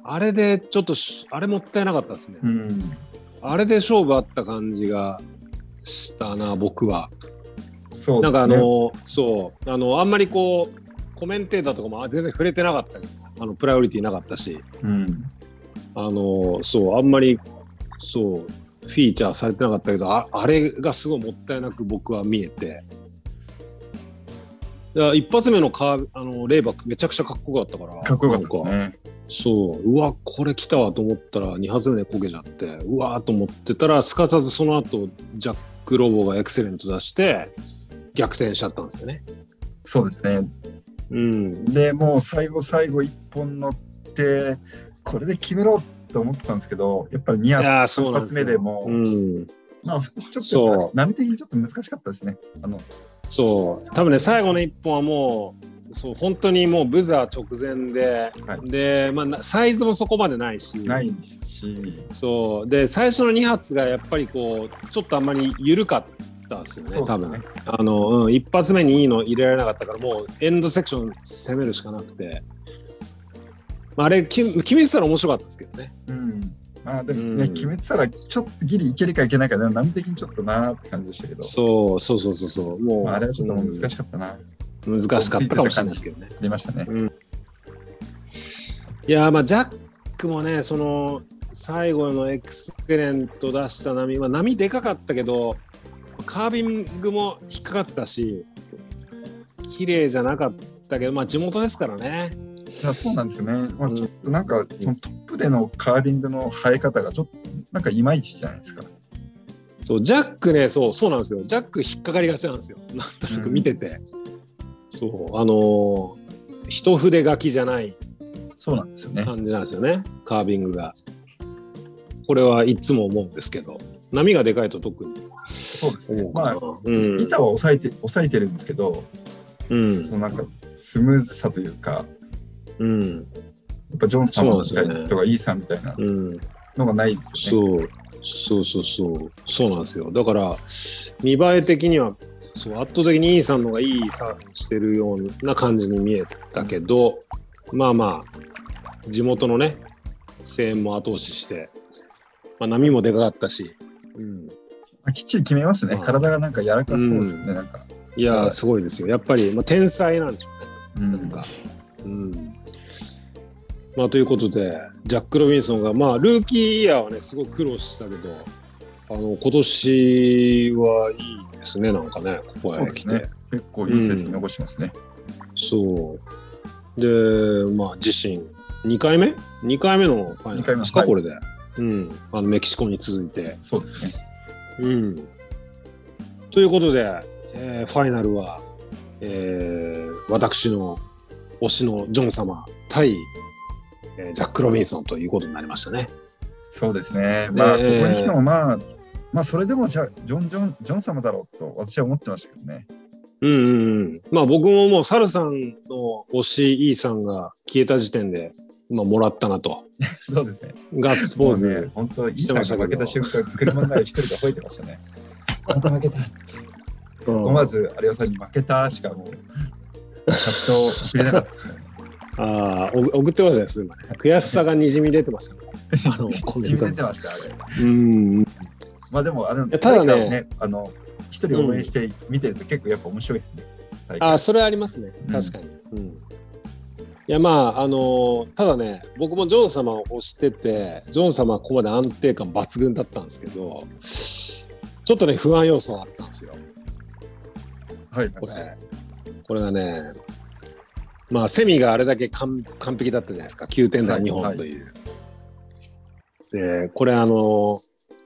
あれでちょっとあれもったいなかったですね、うん。あれで勝負あった感じがしたな僕は。そうですね。なんかそうあんまりこうコメンテーターとかも全然触れてなかったけど、プライオリティなかったし、うん、そうあんまりそう。フィーチャーされてなかったけど、あれがすごいもったいなく僕は見えて、一発目のレイバックめちゃくちゃかっこよかったから。かっこよかったですね。そう、うわこれ来たわと思ったら2発目でこけちゃって、うわーと思ってたらすかさずその後ジャック・ロボがエクセレント出して逆転しちゃったんですよね。そうですね、うん、でもう最後1本乗ってこれで決めろと思ったんですけど、やっぱり2発目でもまあちょっと波的にちょっと難しかったですね。そう多分ね、最後の1本はもうそう本当にもうブザー直前で、はい、で、まあ、サイズもそこまでないしそうで、最初の2発がやっぱりこうちょっとあんまり緩かったんですよね。そうですね、多分一発目にいいの入れられなかったから、もうエンドセクション攻めるしかなくて、まあ、あれ決めてたら面白かったですけどね、うん、まあでも、ね、決めてたらちょっとギリいけるかいけないかで波的にちょっとなーって感じでしたけど、そうもう、まあ、あれはちょっと難しかったな、難しかったかもしれないですけどね。ありましたね。うん、いやまあジャックもね、その最後のエクセレント出した波、まあ、波でかかったけどカービングも引っかかってたし、綺麗じゃなかったけど、まあ地元ですからね。そうなんですよね。まあ、ちょっとなんかそのトップでのカービングの生え方がちょっとなんかいまいちじゃないですか。そうジャックね、そうなんですよ。ジャック引っかかりがちなんですよ。なんとなく見てて。そう一筆書きじゃない感じなんですよね、カービングが。これはいつも思うんですけど、波がでかいと特にそうですね。まあ、うん、板は抑えてるんですけど、うん、そのなんかスムーズさというか、うん、やっぱジョンさんみたいとかイーさんみたいなのがないですよね。そうなんですよ。だから見栄え的にはそう圧倒的にイーサンの方がいいサーフィンしてるような感じに見えたけど、まあまあ地元のね声援も後押しして、まあ、波もでかかったし、うん、きっちり決めますね、まあ、体がなんか柔らかそうですよね、うん、なんかいやすごいですよやっぱり、まあ、天才なんでしょうね、なんか、うん、まあということでジャック・ロビンソンがまあルーキーイヤーはねすごく苦労したけど今年はいいですね、なんかね、ここへ来て、ね、結構いい成績残しますね、うん、そうでまあ自身2回目のファイナルですか、これで、うん、メキシコに続いてそうですね、うん、ということで、ファイナルは、私の推しのジョン様対、ジャック・ロビンソンということになりましたね。そうですね、まあ、ここに来てもまあそれでもジョン様だろうと私は思ってましたけどね。まあ僕ももうサルさんの推し E さんが消えた時点で、まあ、もらったなと。そうですね。ガッツポーズ、ね、本当 E さんが負けた瞬間車の中で一人で吠えてましたね。また負けたって。思わず有吉さんに負けたしかもうちゃんと送れなかったですね。ああ送ってましたね、それまで。悔しさがにじみ出てましたね。コメントに出てましたあれ。まあでもただね、一人応援して見てると結構やっぱ面白いですね。あ、それはありますね、確かに。うん、いやまあただね、僕もジョン様を推してて、ジョン様はここまで安定感抜群だったんですけど、ちょっとね不安要素があったんですよ。はい。これがね、まあセミがあれだけ完璧だったじゃないですか、9点台2本という。はい、でこれ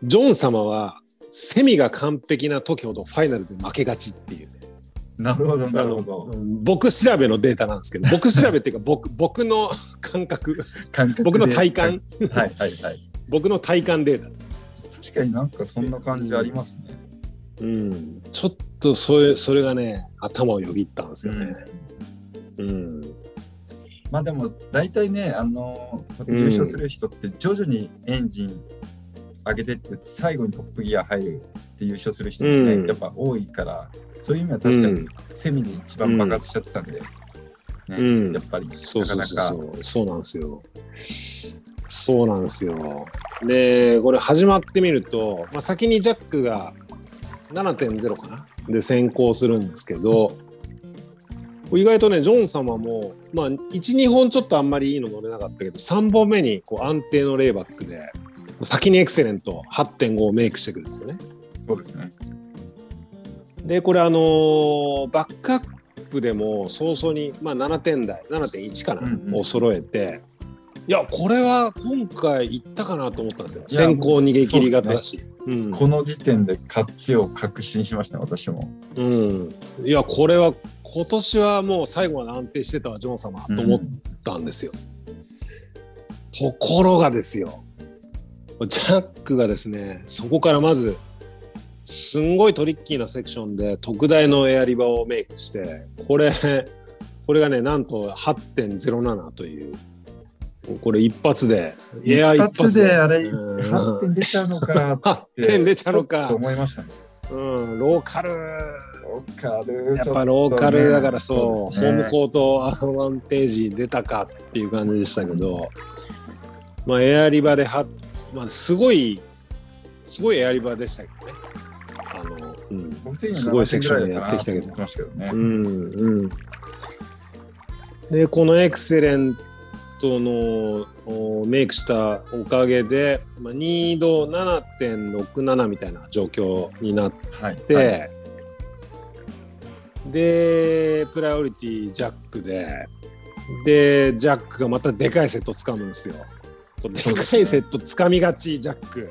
ジョン様はセミが完璧な時ほどファイナルで負けがちっていう、ね、なるほど僕調べのデータなんですけど、僕調べっていうか僕の感覚僕の体感はい僕の体感データ。確かになんかそんな感じありますね。ちょっとそれがね頭をよぎったんですよね。まあでも大体ね優勝する人って徐々にエンジン上げてって最後にトップギア入るって優勝する人もね、やっぱ多いから、そういう意味は確かにセミで一番爆発しちゃってたんで、ね、やっぱりなかなかそうなんですよ。そうなんですよ。でこれ始まってみると、まあ、先にジャックが 7.0 かなで先行するんですけど、意外とねジョン様も、まあ、1,2 本ちょっとあんまりいいの乗れなかったけど、3本目にこう安定のレイバックで先にエクセレント 8.5 をメイクしてくるんですよね。そうですね。でこれバックアップでも早々に、まあ、7点台 7.1 かな、うんうん、を揃えて、いやこれは今回いったかなと思ったんですよ。先行逃げ切り型だし、ね、うん、この時点で勝ちを確信しました、ね、私も、うん、いやこれは今年はもう最後まで安定してたわジョン様、うん、と思ったんですよ。ところがですよ、ジャックがですね、そこからまずすんごいトリッキーなセクションで特大のエアリバをメイクして、これがね、なんと 8.07 という、これ一発で一発であれ8点出ちゃうのかって8点出ちゃうのかと思いましたね。うん、ローカルやっぱローカルだから、そう、そうですね、ホームコートアドバンテージ出たかっていう感じでしたけど、まあ、エアリバで8、まあ、すごいエアリバでしたけどね、うん、すごいセクションでやってきたけど、うんうん、でこのエクセレントのメイクしたおかげで、まあ、2度 7.67 みたいな状況になって、はいはい、でプライオリティジャックでジャックがまたでかいセット掴むんですよ。でかいセット掴みがちジャック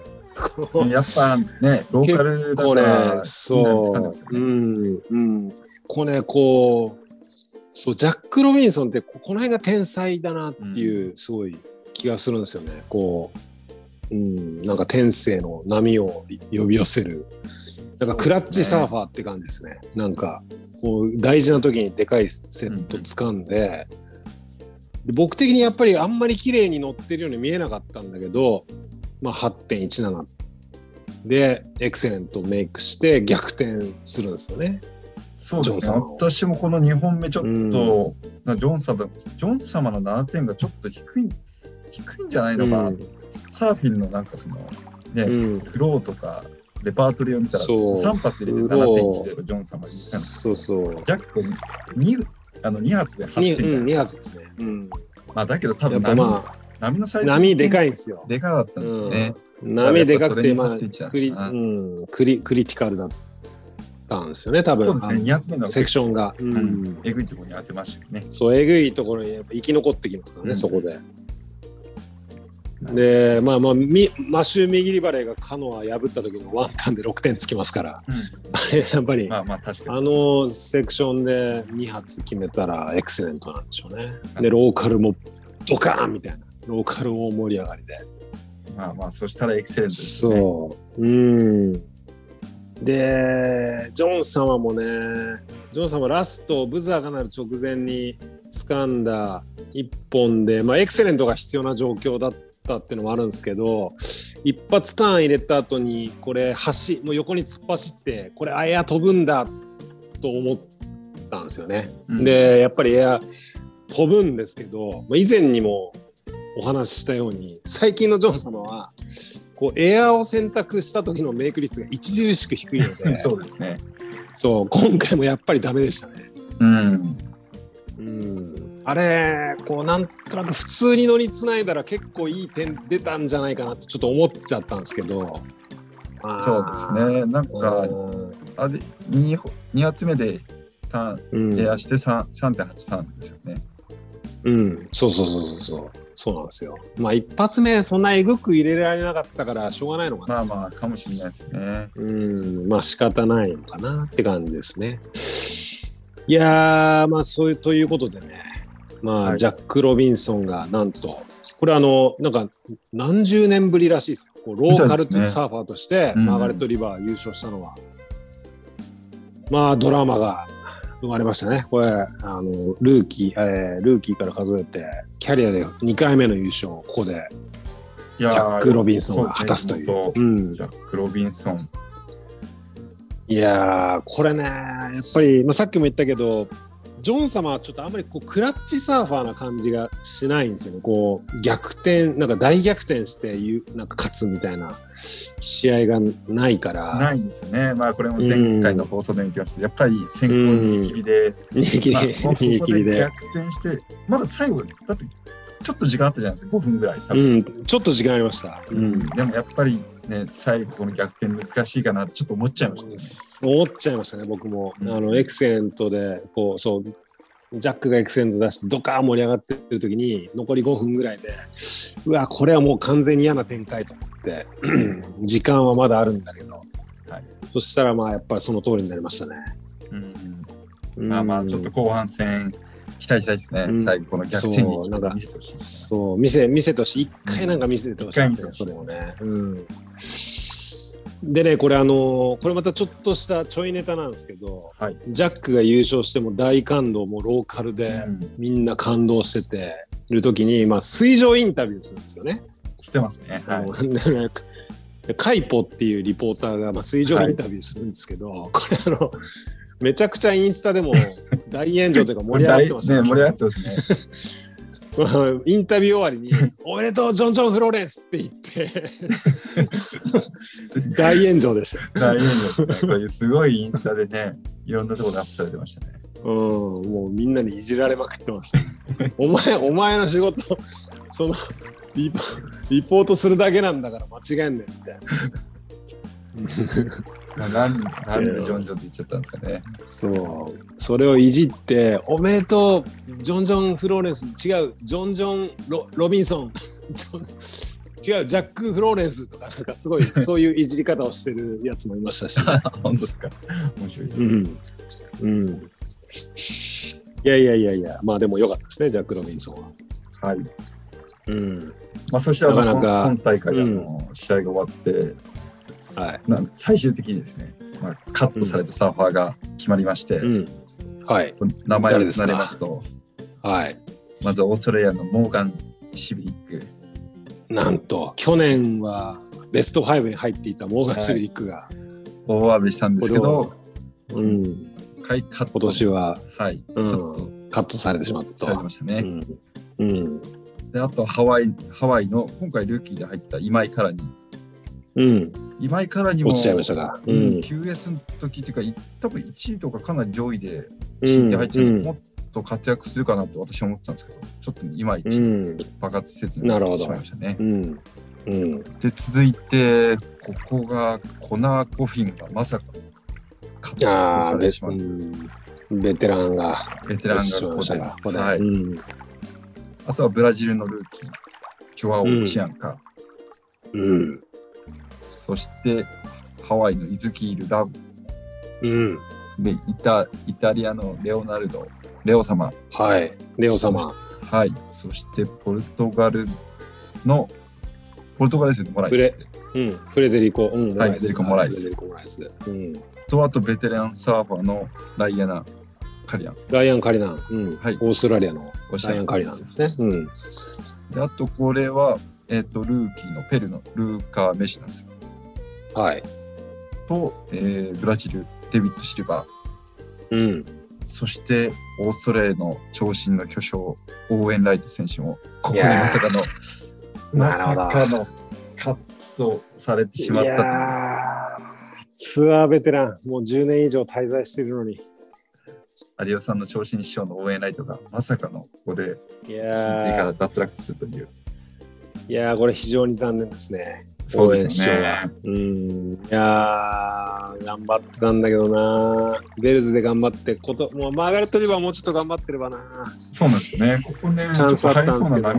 やっぱねローカルだからそう、うんうん、これこうそう、ジャック・ロビンソンってこの辺が天才だなっていう、うん、すごい気がするんですよね。こう、うん、なんか天性の波を呼び寄せる、なんかクラッチサーファーって感じですね。なんかこう大事な時にでかいセット掴んで、うん、で僕的にやっぱりあんまり綺麗に乗ってるように見えなかったんだけど、まあ、8.17 でエクセレントメイクして逆転するんですよね。そうですね、私もこの2本目ちょっと、うん、ジョン様の7点がちょっと低いんじゃないのかな、うん、サーフィンのなんかその、ね、うん、フローとかレパートリーを見たら3発入れて 7.1 でジョン様に、そうそうジャック2発で 8.1、うん、2発ですね、うん、まあ、だけど多分波のサイズ波でかいんですよ。でかかったんですよね、うん、波でかくて、まあ、うん、クリティカルだったんですよね多分。そうですね、2発目のセクションが、うんうん、えぐいところに当てましたよね。そう、えぐいところにやっぱ生き残ってきますからね、うん、そこで。で、まあまあ、マシュー・ミギリバレーがカノア破った時のワンタンで6点つきますから、うん、やっぱり、まあ、まあ確かにあのセクションで2発決めたらエクセレントなんでしょうね。でローカルもドカーンみたいな、ローカル大盛り上がりで、まあまあ、そしたらエクセレントですね。そう、うん、でジョン様ラストブザーが鳴る直前に掴んだ一本で、まあ、エクセレントが必要な状況だったっていうのもあるんですけど、一発ターン入れた後にこれもう横に突っ走って、これエア飛ぶんだと思ったんですよね、うん、でやっぱりエア飛ぶんですけど、まあ、以前にもお話ししたように最近のジョン様はこうエアを選択した時のメイク率が著しく低いのでそうですね、そう、今回もやっぱりダメでしたね、うんうん、あれこうなんとなく普通に乗りつないだら結構いい点出たんじゃないかなってちょっと思っちゃったんですけど、そうですね、なんかあれ 2発目でターンエアして 3.83 ですよね。うん、そうなんですよ。まあ一発目そんなえぐく入れられなかったからしょうがないのかな。まあまあかもしれないですね。うん、まあ仕方ないのかなって感じですね。いやー、まあそういうということでね、まあ、はい、ジャック・ロビンソンがなんとこれなんか何十年ぶりらしいですよ。こうローカルとサーファーとしてマーガレット・リバー優勝したのは、うん、まあドラマが生まれましたね。これルーキーから数えてキャリアで2回目の優勝をここでジャック・ロビンソンが果たすという、うん、ジャック・ロビンソン、いやーこれね、やっぱり、まあ、さっきも言ったけどジョン様はちょっとあんまりこうクラッチサーファーな感じがしないんですよね。こう逆転、なんか大逆転してなんか勝つみたいな試合がないからないんですよね。まあこれも前回の放送で見てました、うん、やっぱり先行逃げ切りで逃げ切りで逆転して、まだ最後だってちょっと時間あったじゃないですか、5分ぐらい多分、うん、ちょっと時間ありました、うん、でもやっぱりね、最後の逆転難しいかなってちょっと思っちゃいましたね。思っちゃいましたね、僕も。エクセレントでこう、そうジャックがエクセレント出してドカーン盛り上がってる時に残り5分ぐらいで、うわこれはもう完全に嫌な展開と思って時間はまだあるんだけど、はい、そしたらまあやっぱりその通りになりましたね。まあちょっと後半戦期待したいですね、最後この逆転に見せてほしい。そう、見せてほしい。一回なんか見せてほしいですね、それもね。でね、これこれまたちょっとしたちょいネタなんですけど、はい、ジャックが優勝しても大感動、もうローカルでみんな感動しててる時に、まあ水上インタビューするんですよね。してますね。はい。カイポっていうリポーターが、まあ、水上インタビューするんですけど、はい、これめちゃくちゃインスタでも大炎上というか盛り上がってましたね。盛り上がってますね。インタビュー終わりにおめでとうジョン・ジョン・フローレンスって言って大炎上でした。大炎上ですね。これすごいインスタでね、いろんなところでアップされてましたね。もうみんなにいじられまくってました、ね、お前の仕事そのリポートするだけなんだから間違えんねんみたいな。なんでジョンジョンって言っちゃったんですかね。そう、それをいじっておめでとうジョンジョンフローレンス、違うジョンジョン ロビンソン違うジャックフローレンスとか、なんかすごいそういういじり方をしてるやつもいましたし、ね、本当ですか。面白いですね。いやまあでも良かったですね、ジャック・ロビンソンは。はい。そして今大会試合が終わって。はい、なん最終的にですね、カットされたサーファーが決まりまして、はい、名前をつなげますと、はい、まずオーストラリアのモーガン・シビリック、なんと去年はベスト5に入っていたモーガン・シビリックが、大暴れしたんですけど、今年は、ちょっとカットされてしまったと。されましたね。であとハワイの今回ルーキーで入った今井からに。今井からにも落ちちゃいましたが、QS の時というか多分1位とかかなり上位で引いて入ってたので、もっと活躍するかなと私は思ってたんですけど、ちょっと今井爆発せずになってしまいましたね。で続いてここがコナー・コフィンがまさかカットされてしまう。ベテランがここで、あとはブラジルのルーキージョアオ・チアンカ、そしてハワイのイズキール・ラブ、でイタリアのレオ様、はい、レオ様、はい、そしてポルトガルですよね、モライス、フレデリコ・モライスと、あとベテランサーファーのライアン・カリナン、オーストラリアのライアン・カリナンですね。であとこれはルーキーのペルのルーカー・メシナス、はい、と、ブラジルデビッド・シルバー、そしてオーストラリアの長身の巨匠オーエン・ライト選手もここでまさかのカットされてしまった。いやツアーベテラン、もう10年以上滞在しているのに、有吉さんの長身師匠のオーエン・ライトがまさかのここで引いてから脱落するという。いやーこれ非常に残念ですね。そうですね。いや頑張ってたんだけどな。ベルズで頑張ってもうマーガレットリバーはもうちょっと頑張ってればな。そうなんですね。ここねチャンスあったんですけど。ちょ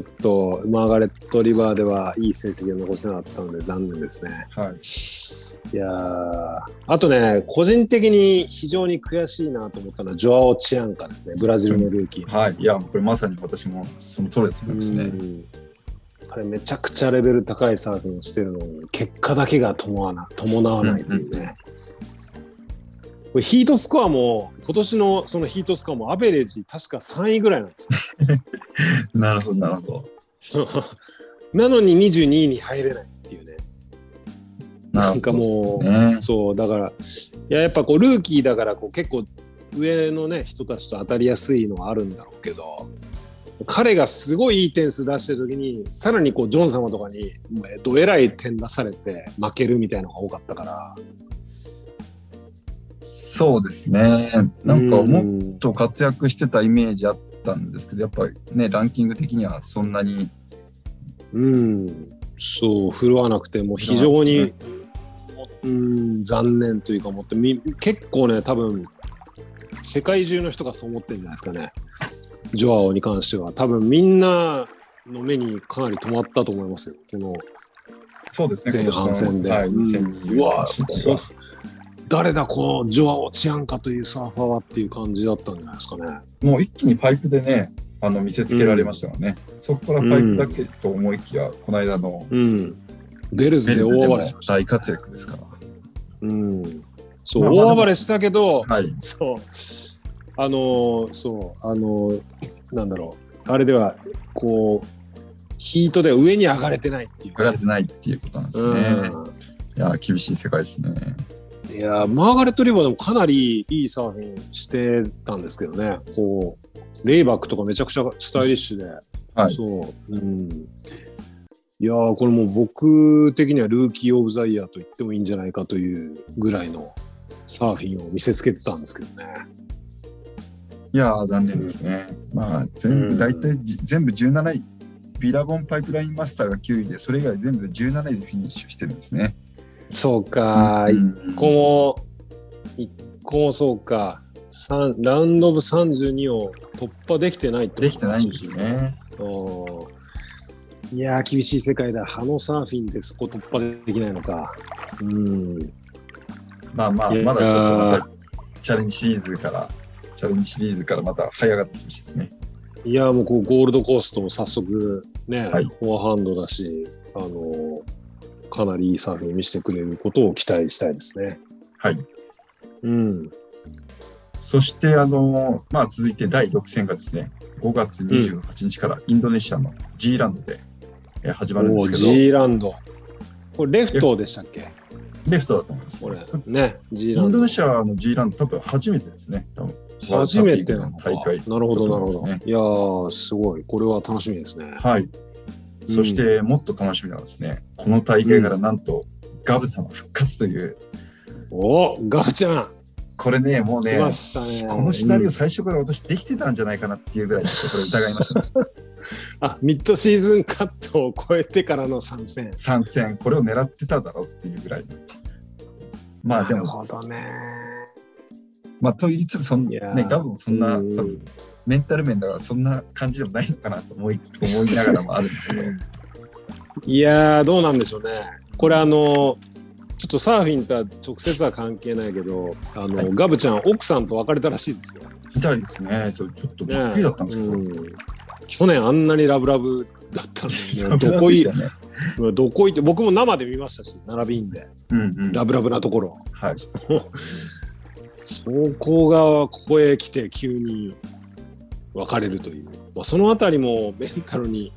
っとマーガレットリバーではいい成績を残せなかったので残念ですね。いやあとね、個人的に非常に悔しいなと思ったのはジョアオ・チアンカですね、ブラジルのルーキー、いやこれまさに私もその通りだと思いますね。あれめちゃくちゃレベル高いサーフィンしてるのに結果だけが伴わないというね、これヒートスコアも今年のそのヒートスコアもアベレージ確か3位ぐらいなんですね。なるほどなのに22位に入れないっていうね。なんかもう、そうだからやっぱこうルーキーだからこう結構上のね人たちと当たりやすいのはあるんだろうけど、彼がすごいいい点数出してる時にさらにこうジョン様とかにえらい点出されて負けるみたいなのが多かったから。そうですね、なんかもっと活躍してたイメージあったんですけど、やっぱりねランキング的にはそんなにうん、そう振るわなくても非常に、うん、残念というか思って結構ね多分世界中の人がそう思ってるんじゃないですかね。ジョアオに関しては多分みんなの目にかなり止まったと思いますよこの前半戦で。うわ誰だこのジョアオ・チアンカというサーファーはっていう感じだったんじゃないですかね。もう一気にパイプでね見せつけられましたよね、うん、そこからパイプだけと思いきや、うん、この間の、うん、ベルズで大暴れしました。大活躍ですから、うん、そう、まあ、大暴れしたけど、はい、なんだろうあれではこうヒートでは上に上がれてないっていう、上がれてないっていうことなんですね、うん、いや厳しい世界ですね。いやマーガレット・リバーでもかなりいいサーフィンしてたんですけどね。こうレイバックとかめちゃくちゃスタイリッシュで、はい、そう、うん、いやこれもう僕的にはルーキー・オブ・ザ・イヤーと言ってもいいんじゃないかというぐらいのサーフィンを見せつけてたんですけどね。いや残念ですね、うん、まあ全部大体、うん、全部17位、ビラボンパイプラインマスターが9位でそれ以外全部17位でフィニッシュしてるんですね。そうか、1個もそうか、ラウンドオブ32を突破できてないってことですね。できてないんですね。いや厳しい世界だ。あのサーフィンでそこ突破できないのか。うん。まあまあまだちょっとまたチャレンジシリーズからまた早がってほしいですね。いやもうこうゴールドコーストも早速ね、はい、フォアハンドだしかなりいいサーフィン見せてくれることを期待したいですね。はい。うん。そして続いて第6戦がですね、5月28日からインドネシアの G ランドで始まるんですけど。G ランド。これレフトでしたっけ？レフトだと思います。これね、G ランド。インドネシアの G ランド多分初めてですね。多分初めての大会、ね。なるほどなるほど。いやーすごい。これは楽しみですね。はい。そしてもっと楽しみなのはですね、うん、この大会からなんとガブ様復活という、うん、ガブちゃんこれねもう ねこのシナリオ最初から私できてたんじゃないかなっていうぐらいちょっと疑いました、ね、あミッドシーズンカットを超えてからの参戦これを狙ってただろうっていうぐらい。まあでもなるほどね。まあと言いつつガブもそんな多分メンタル面だからそんな感じでもないのかなと思いながらもあるんですけどいやーどうなんでしょうね。これちょっとサーフィンとは直接は関係ないけどはい、ガブちゃん奥さんと別れたらしいですよ。みたいですね。それちょっとびっくりだったんですけど、ねうん、去年あんなにラブラブだったので、ね、どこ行って僕も生で見ましたし並びんで、うんうん、ラブラブなところ、はい、そこがここへ来て急に別れるという、まあ、そのあたりもメンタルに、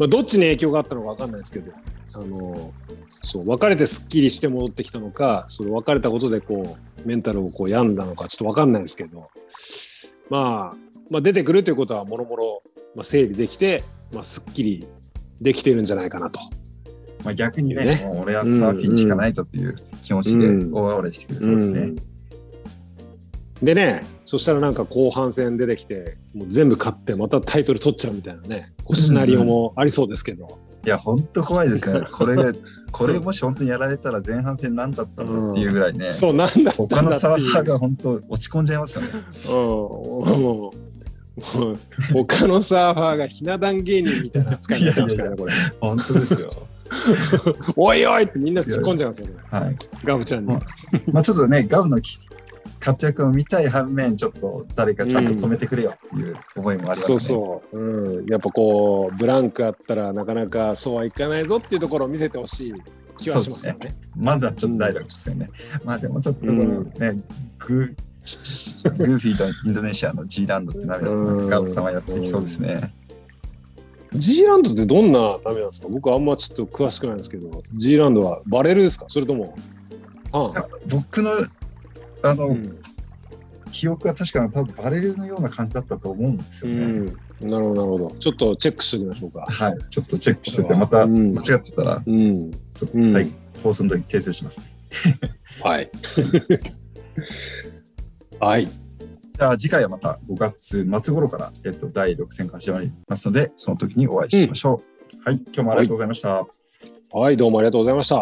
まあ、どっちに影響があったのか分かんないですけどそう別れてすっきりして戻ってきたのかその別れたことでこうメンタルをこう病んだのかちょっと分かんないですけど、まあ出てくるということはもろもろ整理できて、まあ、すっきりできてるんじゃないかなと、まあ、逆にねもう俺はサーフィンしかないぞという気持ちで大暴れしてくれそうですね、うんうんでね、そしたらなんか後半戦出てきてもう全部勝ってまたタイトル取っちゃうみたいなねこうシナリオもありそうですけど、うん、いやほんと怖いですねこれもし本当にやられたら前半戦なんだったのっていうぐらいね、うん、そうなんだったんだ他のサーファーが本当落ち込んじゃいますよねもう他のサーファーがひな壇芸人みたいな扱いになっちゃいますからねこれ本当ですよおいおいってみんな突っ込んじゃいますよね、はい、ガブちゃんに、まあ、ちょっとねガブの活躍を見たい反面ちょっと誰かちゃんと止めてくれよっていう思いもありますね、うん、そう、うん、やっぱこうブランクあったらなかなかそうはいかないぞっていうところを見せてほしい気はしますよ ねまずはちょっと大丈夫ですよね、うん、まあでもちょっとこのね、うん、グーフィーとインドネシアの G ランドってなるとガブ様やってきそうですね、うん、G ランドってどんなダメなんですか。僕あんまちょっと詳しくないんですけど G ランドはバレルですかそれとも僕のうん、記憶は確かに多分バレルのような感じだったと思うんですよね、うん、なるほどなるほど。ちょっとチェックしてみましょうか。はいちょっとチェックしててまた間違ってたら、うんうんはい、放送の時に訂正しますねはいはいじゃあ次回はまた5月末頃から、第6戦が始まりますのでその時にお会いしましょう、はい、今日もありがとうございました。はい、はい、どうもありがとうございました。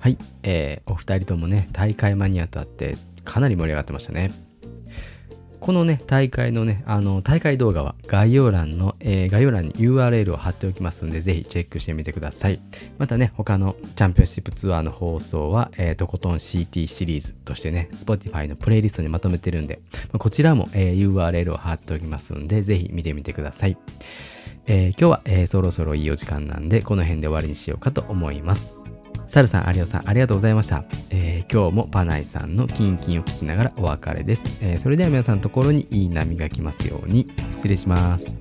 はい、お二人ともね、大会マニアとあってかなり盛り上がってましたね。このね、大会のね、大会動画は概要欄に URL を貼っておきますので、ぜひチェックしてみてください。またね、他のチャンピオンシップツアーの放送は、とことん CT シリーズとしてね、Spotify のプレイリストにまとめてるんで、こちらも、URL を貼っておきますので、ぜひ見てみてください。今日は、そろそろいいお時間なんで、この辺で終わりにしようかと思います。サルさん、アリオさん、ありがとうございました。今日もパナイさんのキンキンを聞きながらお別れです。それでは皆さんのところにいい波が来ますように。失礼します。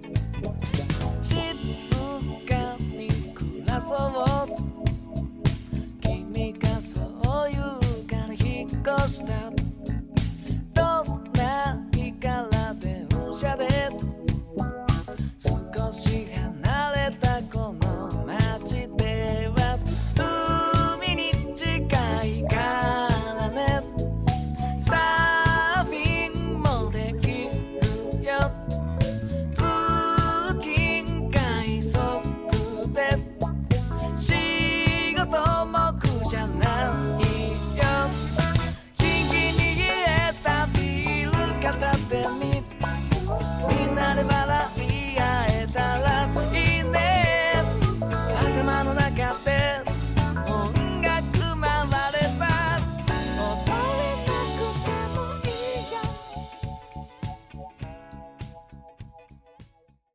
静かに暮らそう。君がそう言うから引っ越した。